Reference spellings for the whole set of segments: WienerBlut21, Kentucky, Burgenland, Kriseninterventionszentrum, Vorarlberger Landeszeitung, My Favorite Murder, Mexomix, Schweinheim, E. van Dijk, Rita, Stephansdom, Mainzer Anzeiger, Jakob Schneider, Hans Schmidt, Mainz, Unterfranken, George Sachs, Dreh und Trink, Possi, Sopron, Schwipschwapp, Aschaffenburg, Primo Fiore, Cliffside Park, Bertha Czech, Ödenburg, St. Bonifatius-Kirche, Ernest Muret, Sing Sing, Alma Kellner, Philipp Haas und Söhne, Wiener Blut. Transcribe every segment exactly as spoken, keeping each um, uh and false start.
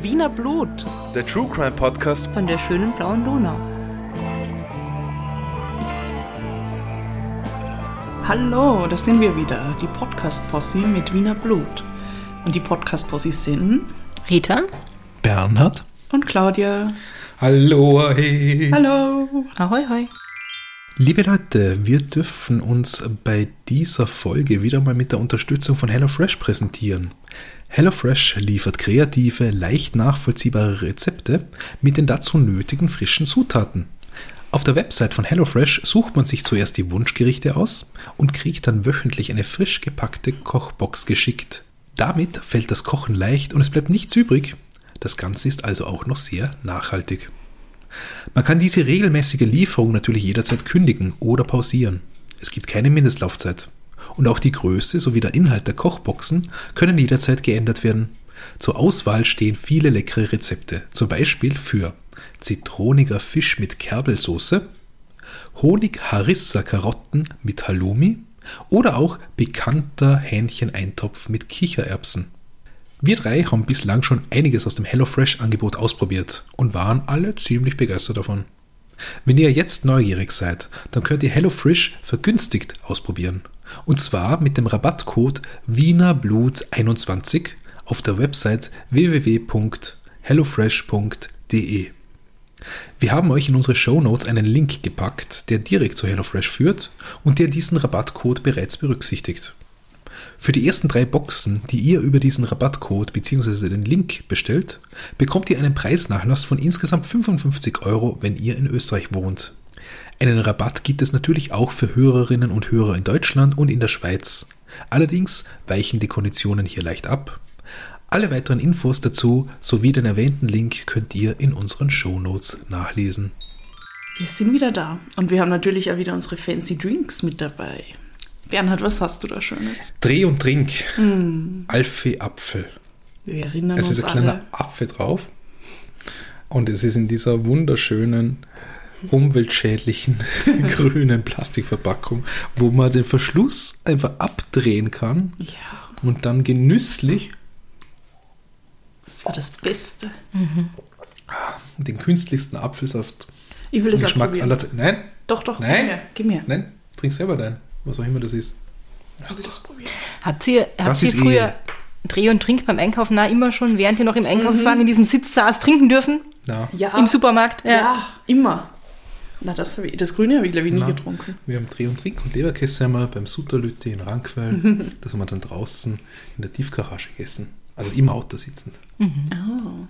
Wiener Blut, der True Crime Podcast von der schönen blauen Donau. Hallo, das sind wir wieder, die Podcast-Posse mit Wiener Blut. Und die Podcast-Posse sind Rita, Bernhard und Claudia. Hallo, hey. Hallo. Ahoi, hoi. Liebe Leute, wir dürfen uns bei dieser Folge wieder mal mit der Unterstützung von HelloFresh präsentieren. HelloFresh liefert kreative, leicht nachvollziehbare Rezepte mit den dazu nötigen frischen Zutaten. Auf der Website von HelloFresh sucht man sich zuerst die Wunschgerichte aus und kriegt dann wöchentlich eine frisch gepackte Kochbox geschickt. Damit fällt das Kochen leicht und es bleibt nichts übrig. Das Ganze ist also auch noch sehr nachhaltig. Man kann diese regelmäßige Lieferung natürlich jederzeit kündigen oder pausieren. Es gibt keine Mindestlaufzeit. Und auch die Größe sowie der Inhalt der Kochboxen können jederzeit geändert werden. Zur Auswahl stehen viele leckere Rezepte, zum Beispiel für zitroniger Fisch mit Kerbelsauce, Honig-Harissa-Karotten mit Halloumi oder auch bekannter Hähncheneintopf mit Kichererbsen. Wir drei haben bislang schon einiges aus dem HelloFresh-Angebot ausprobiert und waren alle ziemlich begeistert davon. Wenn ihr jetzt neugierig seid, dann könnt ihr HelloFresh vergünstigt ausprobieren. Und zwar mit dem Rabattcode Wiener Blut einundzwanzig auf der Website w w w punkt hellofresh punkt de. Wir haben euch in unsere Shownotes einen Link gepackt, der direkt zu HelloFresh führt und der diesen Rabattcode bereits berücksichtigt. Für die ersten drei Boxen, die ihr über diesen Rabattcode bzw. den Link bestellt, bekommt ihr einen Preisnachlass von insgesamt fünfundfünfzig Euro, wenn ihr in Österreich wohnt. Einen Rabatt gibt es natürlich auch für Hörerinnen und Hörer in Deutschland und in der Schweiz. Allerdings weichen die Konditionen hier leicht ab. Alle weiteren Infos dazu sowie den erwähnten Link könnt ihr in unseren Shownotes nachlesen. Wir sind wieder da und wir haben natürlich auch wieder unsere fancy Drinks mit dabei. Bernhard, was hast du da Schönes? Dreh und Trink. Mm. Alfee Apfel. Wir erinnern uns alle. Es ist ein kleiner Apfel drauf. Und es ist in dieser wunderschönen, umweltschädlichen, grünen Plastikverpackung, wo man den Verschluss einfach abdrehen kann. Ja. Und dann genüsslich. Das war das Beste. Mhm. Den künstlichsten Apfelsaft. Ich will das Geschmack aller Zeiten. Nein. Doch, doch. Nein. Gib mir. Nein, trink selber deinen. Was auch immer das ist. Ach, das habt ihr, habt ihr früher eh. Dreh und Trink beim Einkaufen na, immer schon, während ihr noch im Einkaufswagen mhm. in diesem Sitz saß, trinken dürfen? Ja. ja. Im Supermarkt? Ja, ja immer. Na, das, ich, das Grüne habe ich, glaube ich, nie na, getrunken. Wir haben Dreh und Trink und Leberkäse einmal beim Sutterlütte in Rankwell. Mhm. Das haben wir dann draußen in der Tiefgarage gegessen. Also im Auto sitzend. Mhm. Oh.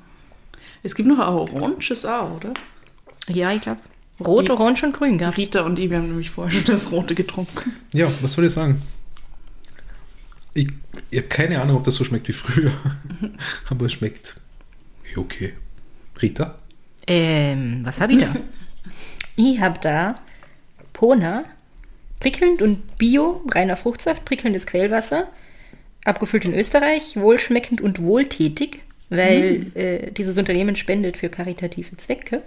Es gibt noch ein oranges auch, oder? Ja, ich glaube. Rot, Orange und Grün gab es. Rita und ich, wir haben nämlich vorher schon das Rote getrunken. Ja, was soll ich sagen? Ich, ich habe keine Ahnung, ob das so schmeckt wie früher. Aber es schmeckt okay. Rita? Ähm, was habe ich da? Ich habe da Pona, prickelnd und Bio, reiner Fruchtsaft, prickelndes Quellwasser, abgefüllt in Österreich, wohlschmeckend und wohltätig, weil mhm. äh, dieses Unternehmen spendet für karitative Zwecke.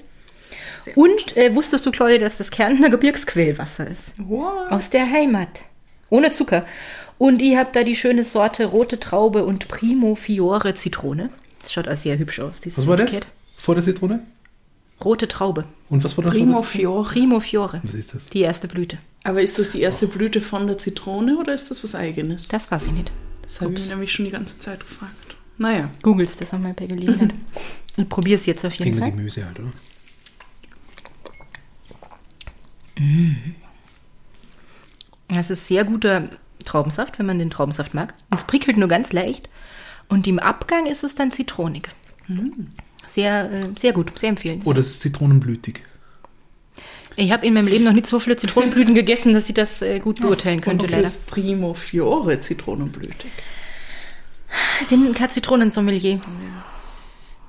Und äh, wusstest du, Claudia, dass das Kärntner Gebirgsquellwasser ist? What? Aus der Heimat. Ohne Zucker. Und ich habe da die schöne Sorte Rote Traube und Primo Fiore Zitrone. Das schaut auch sehr hübsch aus. Was war das vor der Zitrone? Rote Traube. Und was war das? Primo Fiore. Primo Fiore. Was ist das? Die erste Blüte. Aber ist das die erste Blüte von der Zitrone oder ist das was Eigenes? Das weiß ich nicht. Das habe ich nämlich schon die ganze Zeit gefragt. Naja. Googelst das einmal bei Gelegenheit. Und probier es jetzt auf jeden Fall. Irgendein Gemüse halt, oder? Das ist sehr guter Traubensaft, wenn man den Traubensaft mag. Es prickelt nur ganz leicht und im Abgang ist es dann zitronig. Sehr, sehr gut, sehr empfehlenswert. Oder oh, es ist zitronenblütig. Ich habe in meinem Leben noch nicht so viele Zitronenblüten gegessen, dass ich das gut beurteilen könnte. Und das leider. Ist Primo Fiore zitronenblütig. Ich bin kein Zitronensommelier.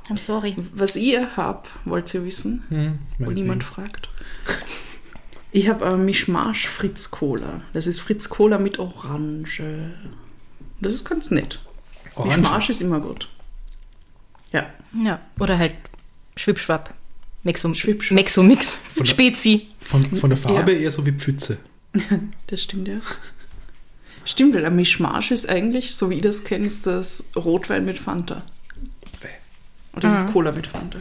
I'm sorry. Was ihr habt, wollt ihr wissen, hm, wo niemand fragt. Ich habe äh, Mischmasch Fritz Cola. Das ist Fritz Cola mit Orange. Das ist ganz nett. Orange. Mischmasch ist immer gut. Ja. Ja. Oder halt Schwipschwapp. Mexo, Schwipschwapp. Mexomix. Von der, Spezi. Von, von der Farbe ja. Eher so wie Pfütze. Das stimmt, ja. Stimmt, weil der Mischmasch ist eigentlich, so wie ich das kenne, ist das Rotwein mit Fanta. Und das mhm. ist Cola mit Fanta.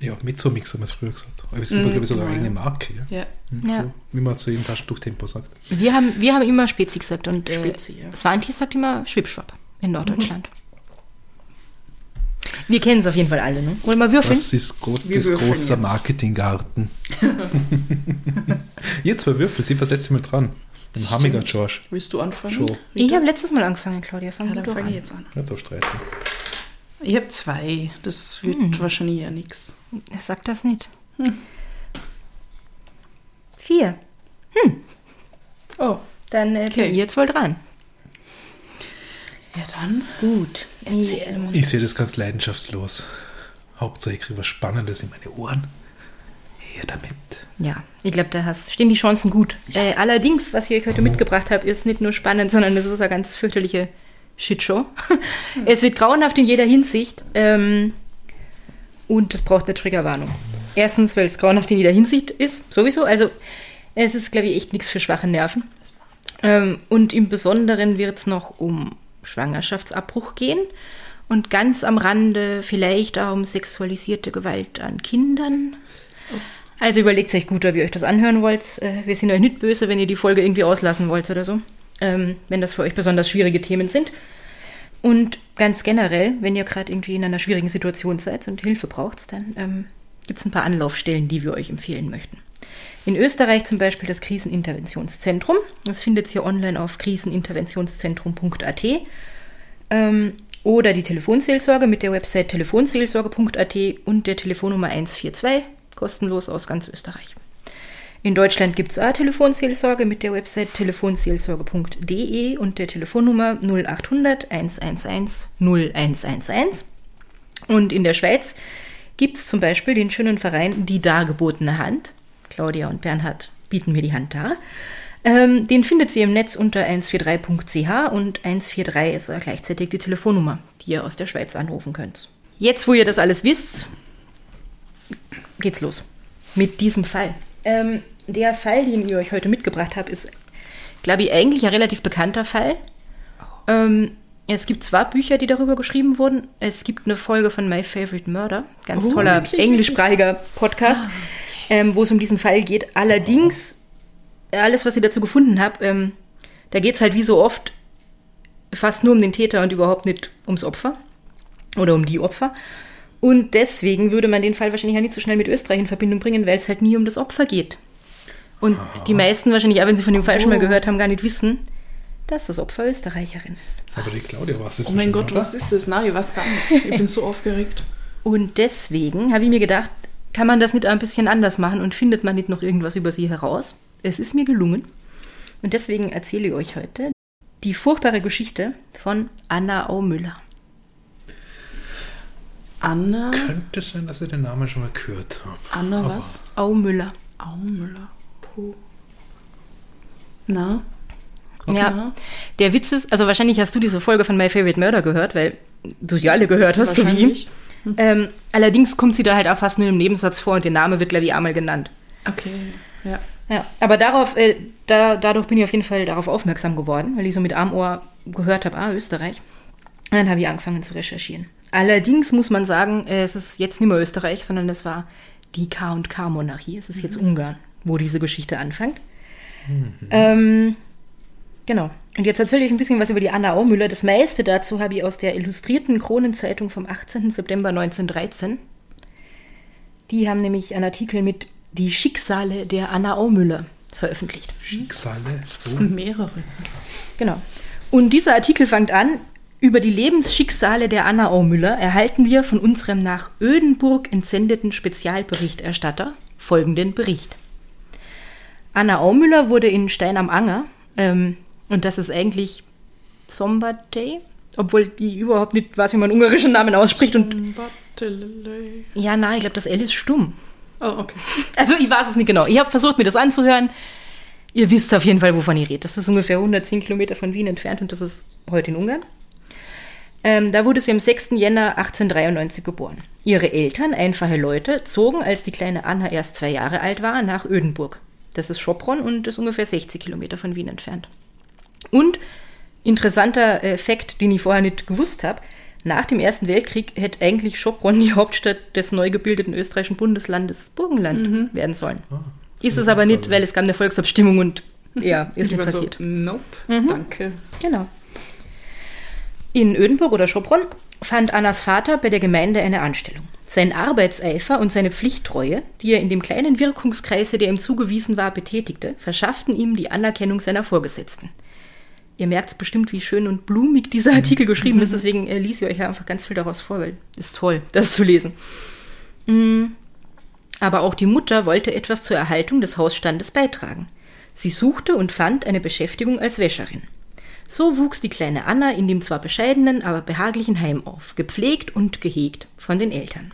Ja, Mezzo-Mix haben wir es früher gesagt. Aber es ist immer, glaube ich, so eine eigene Marke. Ja? Ja. Ja. So, wie man zu jedem Taschentuchtempo sagt. Wir haben, wir haben immer Spezi gesagt. Und äh, Spezi, ja. Swanti sagt immer Schwipschwapp in Norddeutschland. Mhm. Wir kennen es auf jeden Fall alle, ne? Wollen wir würfeln? Das ist Gottes großer Marketinggarten. Jetzt zwei Würfel, sie war das letzte Mal dran. Ein Hammiger George. Willst du anfangen? Show. Ich habe letztes Mal angefangen, Claudia. Fang ja, dann fange ich jetzt an. Jetzt auf Streiten. Ich habe zwei. Das wird hm. wahrscheinlich ja nichts. Er sagt das nicht. Hm. Vier. Hm. Oh. Dann äh, okay. bin ich jetzt wohl dran. Ja, dann. Gut. Erzähl uns. Ich sehe das ganz leidenschaftslos. Hauptsache, ich kriege was Spannendes in meine Ohren. Her damit. Ja, ich glaube, da hast, stehen die Chancen gut. Ja. Äh, allerdings, was ich euch heute mitgebracht habe, ist nicht nur spannend, sondern es ist eine ganz fürchterliche Shitshow. Mhm. Es wird grauenhaft in jeder Hinsicht. Ähm, und das braucht eine Triggerwarnung. Erstens, weil es grauenhaft in jeder Hinsicht ist, sowieso. Also, es ist, glaube ich, echt nichts für schwache Nerven. Ähm, und im Besonderen wird es noch um Schwangerschaftsabbruch gehen und ganz am Rande vielleicht auch um sexualisierte Gewalt an Kindern. Also überlegt euch gut, ob ihr euch das anhören wollt. Wir sind euch nicht böse, wenn ihr die Folge irgendwie auslassen wollt oder so, ähm, wenn das für euch besonders schwierige Themen sind. Und ganz generell, wenn ihr gerade irgendwie in einer schwierigen Situation seid und Hilfe braucht, dann ähm, gibt es ein paar Anlaufstellen, die wir euch empfehlen möchten. In Österreich zum Beispiel das Kriseninterventionszentrum. Das findet ihr online auf kriseninterventionszentrum punkt a t ähm, oder die Telefonseelsorge mit der Website telefonseelsorge punkt a t und der Telefonnummer eins vier zwei, kostenlos aus ganz Österreich. In Deutschland gibt es auch Telefonseelsorge mit der Website telefonseelsorge punkt d e und der Telefonnummer null acht hundert, eins eins eins, null eins eins eins. Und in der Schweiz gibt es zum Beispiel den schönen Verein Die Dargebotene Hand. Claudia und Bernhard bieten mir die Hand dar. Ähm, den findet ihr im Netz unter eins vier drei punkt c h und eins vier drei ist gleichzeitig die Telefonnummer, die ihr aus der Schweiz anrufen könnt. Jetzt, wo ihr das alles wisst, geht's los mit diesem Fall. Ähm, der Fall, den ich euch heute mitgebracht habe, ist, glaube ich, eigentlich ein relativ bekannter Fall. Ähm, es gibt zwei Bücher, die darüber geschrieben wurden. Es gibt eine Folge von My Favorite Murder, ganz oh, toller wirklich, englischsprachiger wirklich. Podcast. Ah. Ähm, wo es um diesen Fall geht. Allerdings, alles, was ich dazu gefunden habe, ähm, da geht es halt wie so oft fast nur um den Täter und überhaupt nicht ums Opfer oder um die Opfer. Und deswegen würde man den Fall wahrscheinlich ja nicht so schnell mit Österreich in Verbindung bringen, weil es halt nie um das Opfer geht. Und ah. die meisten wahrscheinlich, auch wenn sie von dem Fall oh. schon mal gehört haben, gar nicht wissen, dass das Opfer Österreicherin ist. Was? Aber die Claudia war es. Oh mein Gott, oder? Was ist das? Nein, ich weiß gar nichts. Ich bin so aufgeregt. Und deswegen habe ich mir gedacht, kann man das nicht ein bisschen anders machen und findet man nicht noch irgendwas über sie heraus? Es ist mir gelungen. Und deswegen erzähle ich euch heute die furchtbare Geschichte von Anna Aumüller. Anna? Könnte sein, dass wir den Namen schon mal gehört haben. Anna aber was? Aumüller. Aumüller. Puh. Na? Okay. Ja, der Witz ist, also wahrscheinlich hast du diese Folge von My Favorite Murder gehört, weil du sie alle gehört hast, so wie ihm. Ähm, allerdings kommt sie da halt auch fast nur im Nebensatz vor und der Name wird, glaube ich, einmal genannt. Okay, ja. ja aber darauf, äh, da, dadurch bin ich auf jeden Fall darauf aufmerksam geworden, weil ich so mit Armohr gehört habe, ah, Österreich. Und dann habe ich angefangen zu recherchieren. Allerdings muss man sagen, äh, es ist jetzt nicht mehr Österreich, sondern das war die K und K-Monarchie. Es ist mhm. jetzt Ungarn, wo diese Geschichte anfängt. Mhm. Ähm, genau. Und jetzt erzähle ich ein bisschen was über die Anna Aumüller. Das meiste dazu habe ich aus der Illustrierten Kronenzeitung vom achtzehnten September neunzehnhundertdreizehn. Die haben nämlich einen Artikel mit Die Schicksale der Anna Aumüller veröffentlicht. Schicksale? Oh. Mehrere. Genau. Und dieser Artikel fängt an, über die Lebensschicksale der Anna Aumüller erhalten wir von unserem nach Ödenburg entsendeten Spezialberichterstatter folgenden Bericht. Anna Aumüller wurde in Stein am Anger, ähm, und das ist eigentlich Szombathely, obwohl ich überhaupt nicht weiß, wie man ungarischen Namen ausspricht. Und ja, nein, ich glaube, das L ist stumm. Oh, okay. Also ich weiß es nicht genau. Ich habe versucht, mir das anzuhören. Ihr wisst auf jeden Fall, wovon ich rede. Das ist ungefähr hundertzehn Kilometer von Wien entfernt und das ist heute in Ungarn. Ähm, da wurde sie am sechsten Jänner achtzehnhundertdreiundneunzig geboren. Ihre Eltern, einfache Leute, zogen, als die kleine Anna erst zwei Jahre alt war, nach Ödenburg. Das ist Sopron und ist ungefähr sechzig Kilometer von Wien entfernt. Und interessanter äh, Fakt, den ich vorher nicht gewusst habe, Nach dem Ersten Weltkrieg hätte eigentlich Sopron die Hauptstadt des neu gebildeten österreichischen Bundeslandes Burgenland mhm. werden sollen. Ah, ist es aber nicht, weil es gab eine Volksabstimmung und ja, ist nicht passiert. So, nope, mhm. danke. Genau. In Ödenburg oder Sopron fand Annas Vater bei der Gemeinde eine Anstellung. Sein Arbeitseifer und seine Pflichttreue, die er in dem kleinen Wirkungskreise, der ihm zugewiesen war, betätigte, verschafften ihm die Anerkennung seiner Vorgesetzten. Ihr merkt es bestimmt, wie schön und blumig dieser Artikel geschrieben ist. Deswegen äh, lese ich euch ja einfach ganz viel daraus vor, weil es ist toll, das zu lesen. Mhm. Aber auch die Mutter wollte etwas zur Erhaltung des Hausstandes beitragen. Sie suchte und fand eine Beschäftigung als Wäscherin. So wuchs die kleine Anna in dem zwar bescheidenen, aber behaglichen Heim auf, gepflegt und gehegt von den Eltern.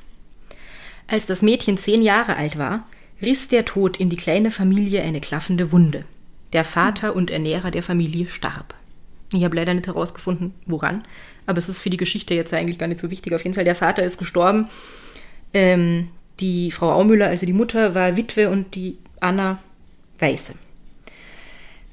Als das Mädchen zehn Jahre alt war, riss der Tod in die kleine Familie eine klaffende Wunde. Der Vater und Ernährer der Familie starb. Ich habe leider nicht herausgefunden, woran, aber es ist für die Geschichte jetzt eigentlich gar nicht so wichtig. Auf jeden Fall, der Vater ist gestorben. Ähm, die Frau Aumüller, also die Mutter, war Witwe und die Anna Weiße.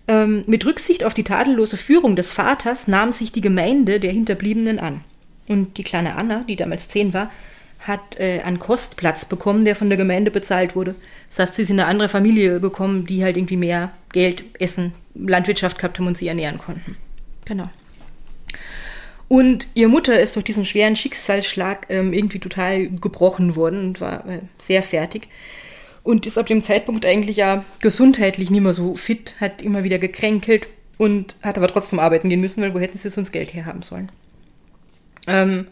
Ähm, mit Rücksicht auf die tadellose Führung des Vaters nahm sich die Gemeinde der Hinterbliebenen an. Und die kleine Anna, die damals zehn war, hat äh, einen Kostplatz bekommen, der von der Gemeinde bezahlt wurde. Das heißt, sie ist in eine andere Familie gekommen, die halt irgendwie mehr Geld, Essen, Landwirtschaft gehabt haben und sie ernähren konnten. Genau. Und ihre Mutter ist durch diesen schweren Schicksalsschlag ähm, irgendwie total gebrochen worden und war äh, sehr fertig. Und ist ab dem Zeitpunkt eigentlich ja gesundheitlich nicht mehr so fit, hat immer wieder gekränkelt und hat aber trotzdem arbeiten gehen müssen, weil wo hätten sie sonst Geld herhaben sollen? Ähm,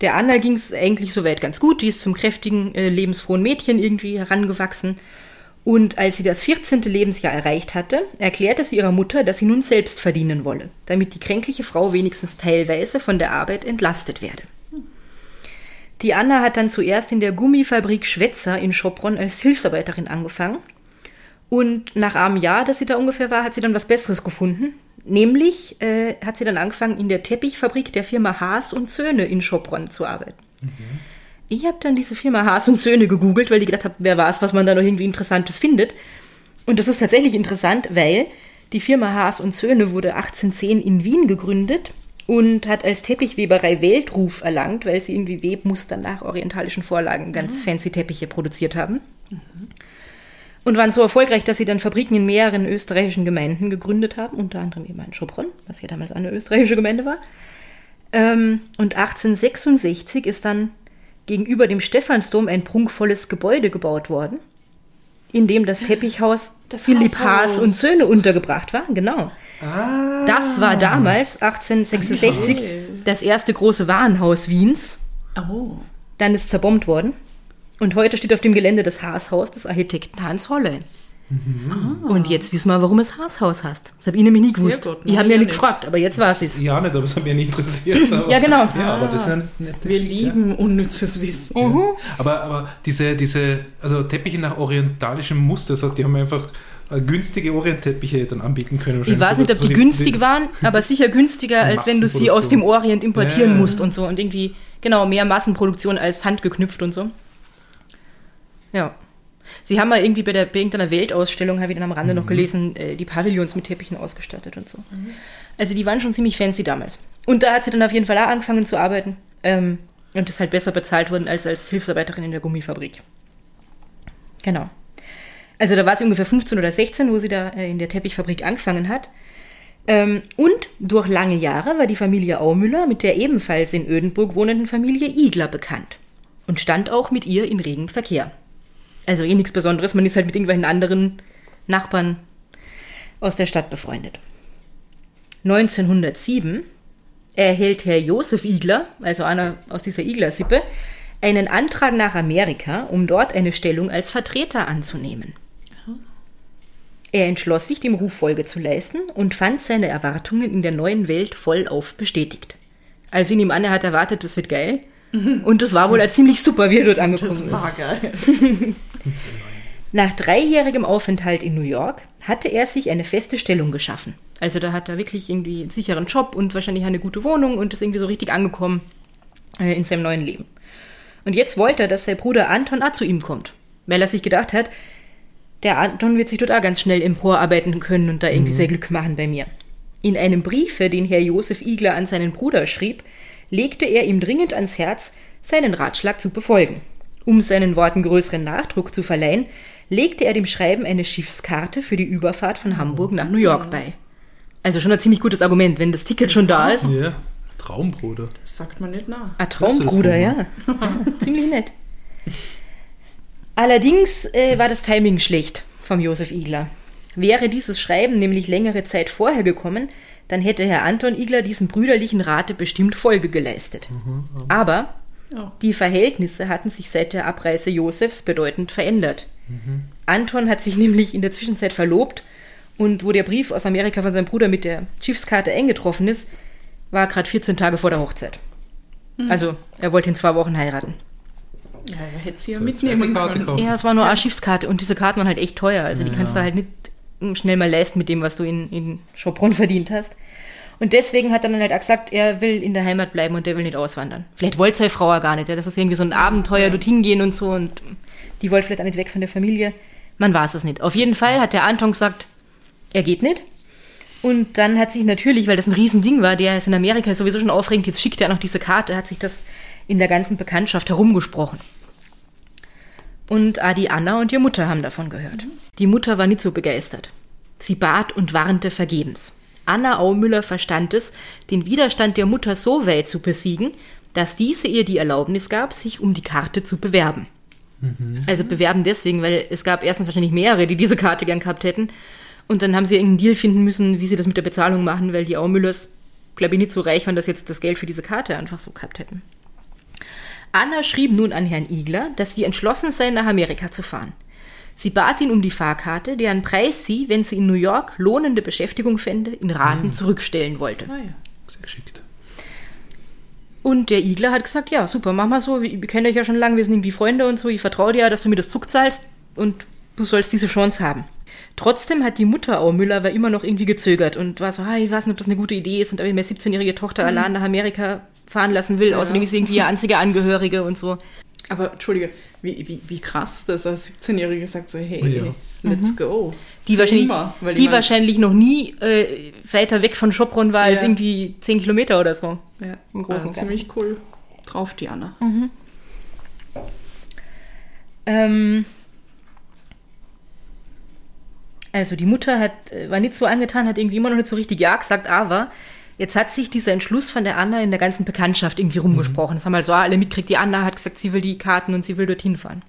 Der Anna ging es eigentlich soweit ganz gut. Die ist zum kräftigen, äh, lebensfrohen Mädchen irgendwie herangewachsen. Und als sie das vierzehnte Lebensjahr erreicht hatte, erklärte sie ihrer Mutter, dass sie nun selbst verdienen wolle, damit die kränkliche Frau wenigstens teilweise von der Arbeit entlastet werde. Die Anna hat dann zuerst in der Gummifabrik Schwätzer in Sopron als Hilfsarbeiterin angefangen. Und nach einem Jahr, dass sie da ungefähr war, hat sie dann was Besseres gefunden. Nämlich äh, hat sie dann angefangen, in der Teppichfabrik der Firma Haas und Söhne in Sopron zu arbeiten. Mhm. Ich habe dann diese Firma Haas und Söhne gegoogelt, weil ich gedacht habe, wer war es, was man da noch irgendwie Interessantes findet. Und das ist tatsächlich interessant, weil die Firma Haas und Söhne wurde achtzehnhundertzehn in Wien gegründet und hat als Teppichweberei Weltruf erlangt, weil sie irgendwie Webmuster nach orientalischen Vorlagen ganz mhm. fancy Teppiche produziert haben. Mhm. Und waren so erfolgreich, dass sie dann Fabriken in mehreren österreichischen Gemeinden gegründet haben, unter anderem eben in Sopron, was ja damals eine österreichische Gemeinde war. Und achtzehnhundertsechsundsechzig ist dann gegenüber dem Stephansdom ein prunkvolles Gebäude gebaut worden, in dem das Teppichhaus das Philipp Haas und Söhne untergebracht war. Genau. Ah. Das war damals, achtzehnhundertsechsundsechzig, okay. das erste große Warenhaus Wiens. Oh. Dann ist es zerbombt worden. Und heute steht auf dem Gelände das Haashaus des Architekten Hans Hollein. Mhm. Ah. Und jetzt wissen wir, warum es Haashaus heißt. Das habe ich nämlich nie gewusst. Gut, nein, ich habe mich ja nicht gefragt, aber jetzt war es es. Ja, nicht, aber es hat mich ja nicht interessiert. Aber, ja, genau. Ja, aber das ist ja wir Geschichte. Lieben unnützes Wissen. Mhm. Ja. Aber, aber diese, diese also Teppiche nach orientalischem Muster, das heißt, die haben einfach günstige Orientteppiche dann anbieten können. Ich weiß nicht, ob die günstig waren, aber sicher günstiger, als wenn du sie aus dem Orient importieren ja. musst und so. Und irgendwie, genau, mehr Massenproduktion als handgeknüpft und so. Ja. Sie haben mal irgendwie bei, der, bei irgendeiner Weltausstellung, habe ich dann am Rande mhm. noch gelesen, die Pavillons mit Teppichen ausgestattet und so. Mhm. Also die waren schon ziemlich fancy damals. Und da hat sie dann auf jeden Fall auch angefangen zu arbeiten. Ähm, und ist halt besser bezahlt worden als als Hilfsarbeiterin in der Gummifabrik. Genau. Also da war sie ungefähr fünfzehn oder sechzehn, wo sie da in der Teppichfabrik angefangen hat. Ähm, und durch lange Jahre war die Familie Aumüller mit der ebenfalls in Ödenburg wohnenden Familie Igler bekannt. Und stand auch mit ihr in regem Verkehr. Also eh nichts Besonderes, man ist halt mit irgendwelchen anderen Nachbarn aus der Stadt befreundet. neunzehnhundertsieben erhält Herr Josef Igler, also einer aus dieser Igler-Sippe, einen Antrag nach Amerika, um dort eine Stellung als Vertreter anzunehmen. Er entschloss sich, dem Ruf Folge zu leisten und fand seine Erwartungen in der neuen Welt vollauf bestätigt. Also ich nehme an, er hat erwartet, das wird geil. Und das war wohl ein ziemlich super, wie er dort angekommen ist. Das war geil. Nach dreijährigem Aufenthalt in New York hatte er sich eine feste Stellung geschaffen. Also da hat er wirklich irgendwie einen sicheren Job und wahrscheinlich eine gute Wohnung und ist irgendwie so richtig angekommen äh, in seinem neuen Leben. Und jetzt wollte er, dass sein Bruder Anton auch zu ihm kommt, weil er sich gedacht hat, der Anton wird sich dort auch ganz schnell emporarbeiten können und da irgendwie mhm. sein Glück machen bei mir. In einem Briefe, den Herr Josef Igler an seinen Bruder schrieb, legte er ihm dringend ans Herz, seinen Ratschlag zu befolgen. Um seinen Worten größeren Nachdruck zu verleihen, legte er dem Schreiben eine Schiffskarte für die Überfahrt von Hamburg nach New York bei. Also schon ein ziemlich gutes Argument, wenn das Ticket schon da ist. Ja, Traumbruder. Das sagt man nicht nach. Ah, Traumbruder, ja. Ziemlich nett. Allerdings äh, war das Timing schlecht vom Josef Igler. Wäre dieses Schreiben nämlich längere Zeit vorher gekommen, dann hätte Herr Anton Igler diesem brüderlichen Rate bestimmt Folge geleistet. Mhm, aber aber die Verhältnisse hatten sich seit der Abreise Josefs bedeutend verändert. Mhm. Anton hat sich nämlich in der Zwischenzeit verlobt, und wo der Brief aus Amerika von seinem Bruder mit der Schiffskarte eingetroffen ist, war gerade vierzehn Tage vor der Hochzeit. Mhm. Also er wollte in zwei Wochen heiraten. Ja, er hätte sie ja so mitnehmen können. Ja, es war nur eine Schiffskarte, und diese Karten waren halt echt teuer. Also die ja. kannst du halt nicht schnell mal leisten mit dem, was du in, in Sopron verdient hast. Und deswegen hat er dann halt auch gesagt, er will in der Heimat bleiben und der will nicht auswandern. Vielleicht wollte seine Frau ja gar nicht. Ja? Das ist irgendwie so ein Abenteuer, ja. dorthin gehen und so. Und die wollte vielleicht auch nicht weg von der Familie. Man weiß es nicht. Auf jeden Fall hat der Anton gesagt, er geht nicht. Und dann hat sich natürlich, weil das ein Riesending war, der ist in Amerika sowieso schon aufregend, jetzt schickt er auch noch diese Karte, hat sich das in der ganzen Bekanntschaft herumgesprochen. Und auch die Anna und ihre Mutter haben davon gehört. Mhm. Die Mutter war nicht so begeistert. Sie bat und warnte vergebens. Anna Aumüller verstand es, den Widerstand der Mutter so weit zu besiegen, dass diese ihr die Erlaubnis gab, sich um die Karte zu bewerben. Mhm. Also bewerben deswegen, weil es gab erstens wahrscheinlich mehrere, die diese Karte gern gehabt hätten. Und dann haben sie irgendeinen Deal finden müssen, wie sie das mit der Bezahlung machen, weil die Aumüllers, glaube ich, nicht so reich waren, dass jetzt das Geld für diese Karte einfach so gehabt hätten. Anna schrieb nun an Herrn Igler, dass sie entschlossen sei, nach Amerika zu fahren. Sie bat ihn um die Fahrkarte, deren Preis sie, wenn sie in New York lohnende Beschäftigung fände, in Raten mhm. zurückstellen wollte. Ah ja, sehr geschickt. Und der Igler hat gesagt, ja, super, mach mal so, ich kenne euch ja schon lange, wir sind irgendwie Freunde und so, ich vertraue dir ja, dass du mir das zurückzahlst und du sollst diese Chance haben. Trotzdem hat die Mutter Aumüller war immer noch irgendwie gezögert und war so, ah, ich weiß nicht, ob das eine gute Idee ist und ob ich meine siebzehnjährige Tochter mhm. allein nach Amerika fahren lassen will. Ja. Außerdem ist sie irgendwie ihr einziger Angehörige und so. Aber, Entschuldige, wie, wie, wie krass, dass ein siebzehnjähriger sagt so, hey, ja. let's mhm. go. Die wahrscheinlich, immer, weil die wahrscheinlich noch nie äh, weiter weg von Sopron war ja. als irgendwie zehn Kilometer oder so. Ja, im Großen also ziemlich cool drauf, die Anna. Mhm. Ähm... Also die Mutter hat, war nicht so angetan, hat irgendwie immer noch nicht so richtig ja gesagt, aber jetzt hat sich dieser Entschluss von der Anna in der ganzen Bekanntschaft irgendwie rumgesprochen. Mhm. Das haben also alle mitgekriegt, die Anna hat gesagt, sie will die Karten und sie will dorthin fahren.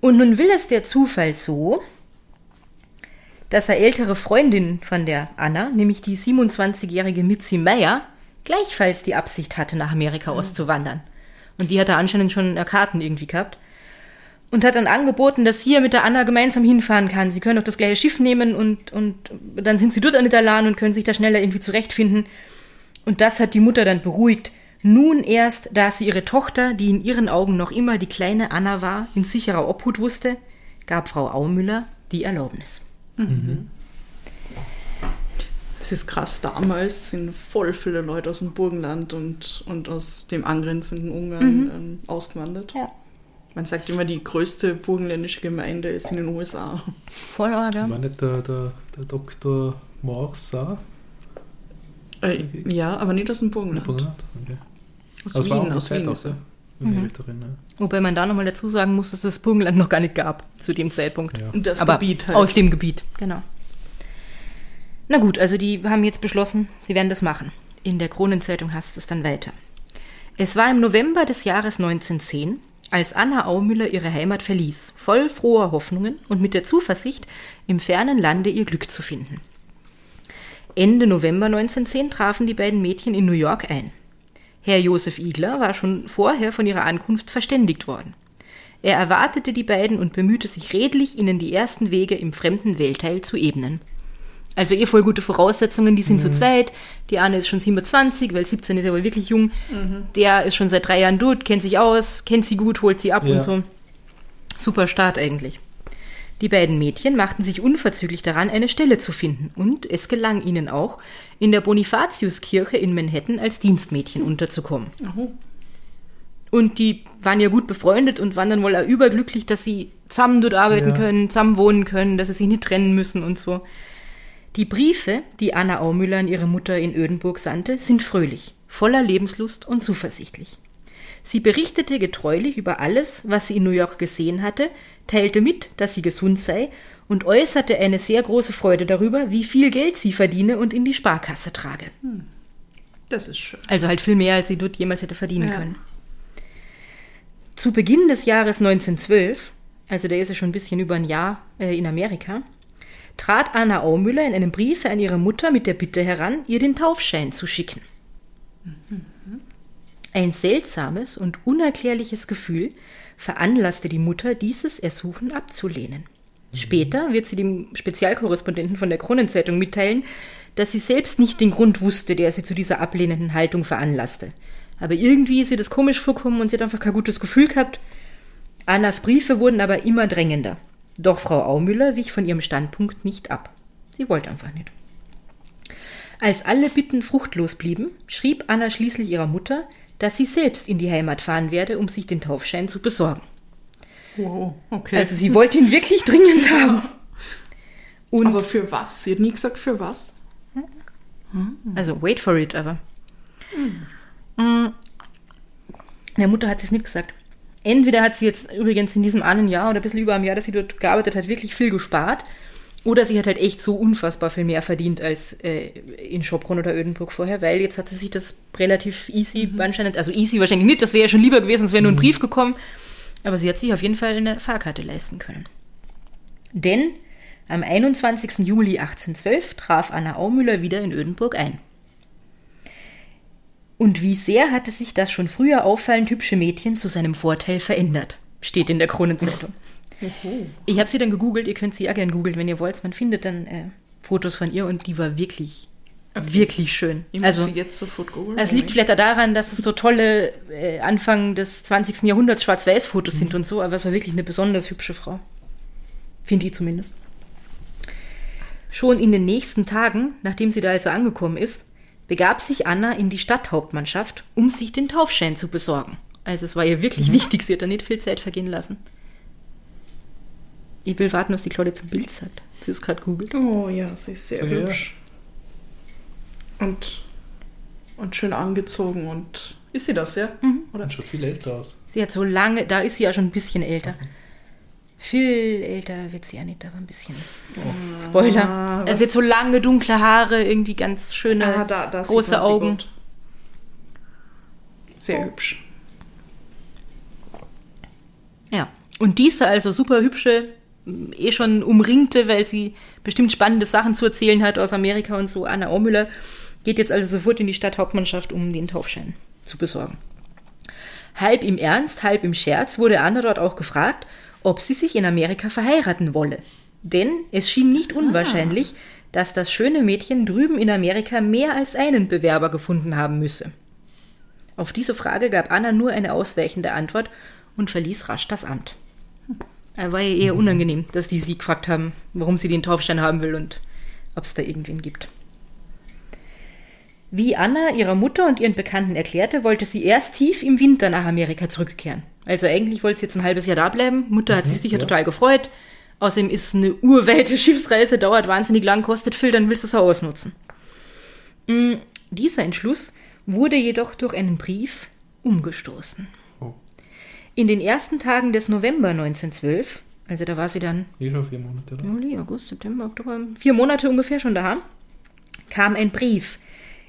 Und nun will es der Zufall so, dass eine ältere Freundin von der Anna, nämlich die siebenundzwanzigjährige Mitzi Meyer, gleichfalls die Absicht hatte, nach Amerika mhm. auszuwandern. Und die hat da anscheinend schon Karten irgendwie gehabt. Und hat dann angeboten, dass sie mit der Anna gemeinsam hinfahren kann. Sie können doch das gleiche Schiff nehmen und, und dann sind sie dort an der Lahn und können sich da schneller irgendwie zurechtfinden. Und das hat die Mutter dann beruhigt. Nun erst, da sie ihre Tochter, die in ihren Augen noch immer die kleine Anna war, in sicherer Obhut wusste, gab Frau Aumüller die Erlaubnis. Mhm. Es ist krass, damals sind voll viele Leute aus dem Burgenland und, und aus dem angrenzenden Ungarn mhm. ähm, ausgewandert. Ja. Man sagt immer, die größte burgenländische Gemeinde ist in den U S A. Voll arg, ja. Ich meine, der, der, der Doktor Mars sah? Äh, ja, aber nicht aus dem Burgenland. Burgenland, okay. Aus also Wien, aus Zeit Wien. Aus, ja? mhm. drin, ja. Wobei man da nochmal dazu sagen muss, dass es das Burgenland noch gar nicht gab zu dem Zeitpunkt. Ja. Und das aber Gebiet halt. Aus dem Gebiet, genau. Na gut, also die haben jetzt beschlossen, sie werden das machen. In der Kronenzeitung heißt es dann weiter. Es war im November des Jahres neunzehnhundertzehn, als Anna Aumüller ihre Heimat verließ, voll froher Hoffnungen und mit der Zuversicht, im fernen Lande ihr Glück zu finden. Ende November neunzehnhundertzehn trafen die beiden Mädchen in New York ein. Herr Josef Igler war schon vorher von ihrer Ankunft verständigt worden. Er erwartete die beiden und bemühte sich redlich, ihnen die ersten Wege im fremden Weltteil zu ebnen. Also eh voll gute Voraussetzungen, die sind mhm. zu zweit. Die Anne ist schon siebenundzwanzig, weil siebzehn ist ja wohl wirklich jung. Mhm. Der ist schon seit drei Jahren dort, kennt sich aus, kennt sie gut, holt sie ab ja. und so. Super Start eigentlich. Die beiden Mädchen machten sich unverzüglich daran, eine Stelle zu finden. Und es gelang ihnen auch, in der Bonifatius-Kirche in Manhattan als Dienstmädchen unterzukommen. Mhm. Und die waren ja gut befreundet und waren dann wohl auch überglücklich, dass sie zusammen dort arbeiten ja. können, zusammen wohnen können, dass sie sich nicht trennen müssen und so. Die Briefe, die Anna Aumüller an ihre Mutter in Ödenburg sandte, sind fröhlich. voller Lebenslust und zuversichtlich. Sie berichtete getreulich über alles, was sie in New York gesehen hatte, teilte mit, dass sie gesund sei und äußerte eine sehr große Freude darüber, wie viel Geld sie verdiene und in die Sparkasse trage. Das ist schön. Also halt viel mehr, als sie dort jemals hätte verdienen ja. können. Zu Beginn des Jahres neunzehnhundertzwölf, also da ist er schon ein bisschen über ein Jahr äh, in Amerika, trat Anna Aumüller in einem Brief an ihre Mutter mit der Bitte heran, ihr den Taufschein zu schicken. Mhm. Ein seltsames und unerklärliches Gefühl veranlasste die Mutter, dieses Ersuchen abzulehnen. Später wird sie dem Spezialkorrespondenten von der Kronenzeitung mitteilen, dass sie selbst nicht den Grund wusste, der sie zu dieser ablehnenden Haltung veranlasste. Aber irgendwie ist ihr das komisch vorgekommen und sie hat einfach kein gutes Gefühl gehabt. Annas Briefe wurden aber immer drängender. Doch Frau Aumüller wich von ihrem Standpunkt nicht ab. Sie wollte einfach nicht. Als alle Bitten fruchtlos blieben, schrieb Anna schließlich ihrer Mutter, dass sie selbst in die Heimat fahren werde, um sich den Taufschein zu besorgen. Wow, okay. Also sie wollte ihn wirklich dringend haben. Und aber für was? Sie hat nie gesagt, für was? Also wait for it, aber. Mhm. Der Mutter hat sie es nicht gesagt. Entweder hat sie jetzt übrigens in diesem einen Jahr oder ein bisschen über einem Jahr, dass sie dort gearbeitet hat, wirklich viel gespart. Oder sie hat halt echt so unfassbar viel mehr verdient als äh, in Sopron oder Ödenburg vorher, weil jetzt hat sie sich das relativ easy mhm. anscheinend, also easy wahrscheinlich nicht, das wäre ja schon lieber gewesen, es wäre nur ein Brief gekommen, aber sie hat sich auf jeden Fall eine Fahrkarte leisten können. Denn am einundzwanzigsten Juli achtzehnhundertzwölf traf Anna Aumüller wieder in Ödenburg ein. Und wie sehr hatte sich das schon früher auffallend hübsche Mädchen zu seinem Vorteil verändert, steht in der Kronenzeitung. Ich habe sie dann gegoogelt, ihr könnt sie ja gerne googeln, wenn ihr wollt. Man findet dann äh, Fotos von ihr und die war wirklich, okay. wirklich schön. Ich muss also, sie jetzt sofort googeln. Es liegt vielleicht daran, dass es so tolle äh, Anfang des zwanzigsten Jahrhunderts Schwarz-Weiß-Fotos mhm. sind und so, aber es war wirklich eine besonders hübsche Frau. Finde ich zumindest. Schon in den nächsten Tagen, nachdem sie da also angekommen ist, begab sich Anna in die Stadthauptmannschaft, um sich den Taufschein zu besorgen. Also es war ihr wirklich mhm. wichtig, sie hat da nicht viel Zeit vergehen lassen. Ich will warten, was die Claudia zum Bild sagt. Sie ist gerade googelt. Oh ja, sie ist sehr, sehr hübsch. Und, und schön angezogen. Und ist sie das, ja? Mhm. Oder? Und schaut viel älter aus. Sie hat so lange, da ist sie ja schon ein bisschen älter. Okay. Viel älter wird sie ja nicht, aber ein bisschen. Oh. Spoiler. Ah, also sie hat so lange, dunkle Haare, irgendwie ganz schöne, ah, da, da große Augen. Sehr oh. hübsch. Ja. Und diese also super hübsche, eh schon umringte, weil sie bestimmt spannende Sachen zu erzählen hat aus Amerika und so, Anna Aumüller, geht jetzt also sofort in die Stadthauptmannschaft, um den Taufschein zu besorgen. Halb im Ernst, halb im Scherz wurde Anna dort auch gefragt, ob sie sich in Amerika verheiraten wolle. Denn es schien nicht unwahrscheinlich, ah. dass das schöne Mädchen drüben in Amerika mehr als einen Bewerber gefunden haben müsse. Auf diese Frage gab Anna nur eine ausweichende Antwort und verließ rasch das Amt. Er war ihr eher unangenehm, dass die sie gefragt haben, warum sie den Taufstein haben will und ob es da irgendwen gibt. Wie Anna ihrer Mutter und ihren Bekannten erklärte, wollte sie erst tief im Winter nach Amerika zurückkehren. Also eigentlich wollte sie jetzt ein halbes Jahr da bleiben. Mutter mhm, hat sich sicher ja. total gefreut. Außerdem ist eine urweite Schiffsreise, dauert wahnsinnig lang, kostet viel, dann willst du es auch ausnutzen. Mhm, dieser Entschluss wurde jedoch durch einen Brief umgestoßen. In den ersten Tagen des November neunzehnhundertzwölf, also da war sie dann... Ja, schon vier Monate. Oder? Juli, August, September, Oktober, vier Monate ungefähr schon daheim, kam ein Brief,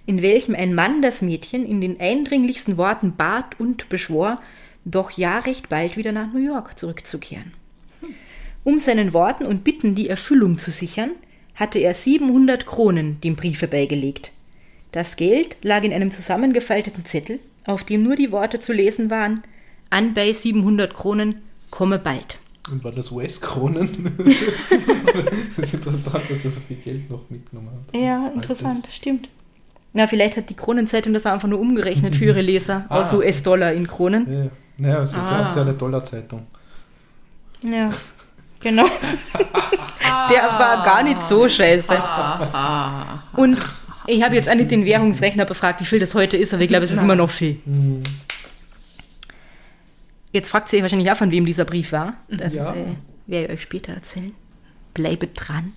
in welchem ein Mann das Mädchen in den eindringlichsten Worten bat und beschwor, doch ja recht bald wieder nach New York zurückzukehren. Um seinen Worten und Bitten die Erfüllung zu sichern, hatte er siebenhundert Kronen dem Briefe beigelegt. Das Geld lag in einem zusammengefalteten Zettel, auf dem nur die Worte zu lesen waren: An bei siebenhundert Kronen, komme bald. Und war das U S-Kronen? Das ist interessant, dass er so viel Geld noch mitgenommen hat. Ja, interessant, Altes. Stimmt. Na, vielleicht hat die Kronenzeitung das einfach nur umgerechnet für ihre Leser ah, aus U S-Dollar in Kronen. Ja, naja, das ist ja eine Dollarzeitung. Ja, genau. Der war gar nicht so scheiße. Und ich habe jetzt auch nicht den Währungsrechner befragt, wie viel das heute ist, aber ich glaube, es ist immer noch viel. Mhm. Jetzt fragt ihr euch wahrscheinlich auch, von wem dieser Brief war. Das ja. äh, werde ich euch später erzählen. Bleibt dran.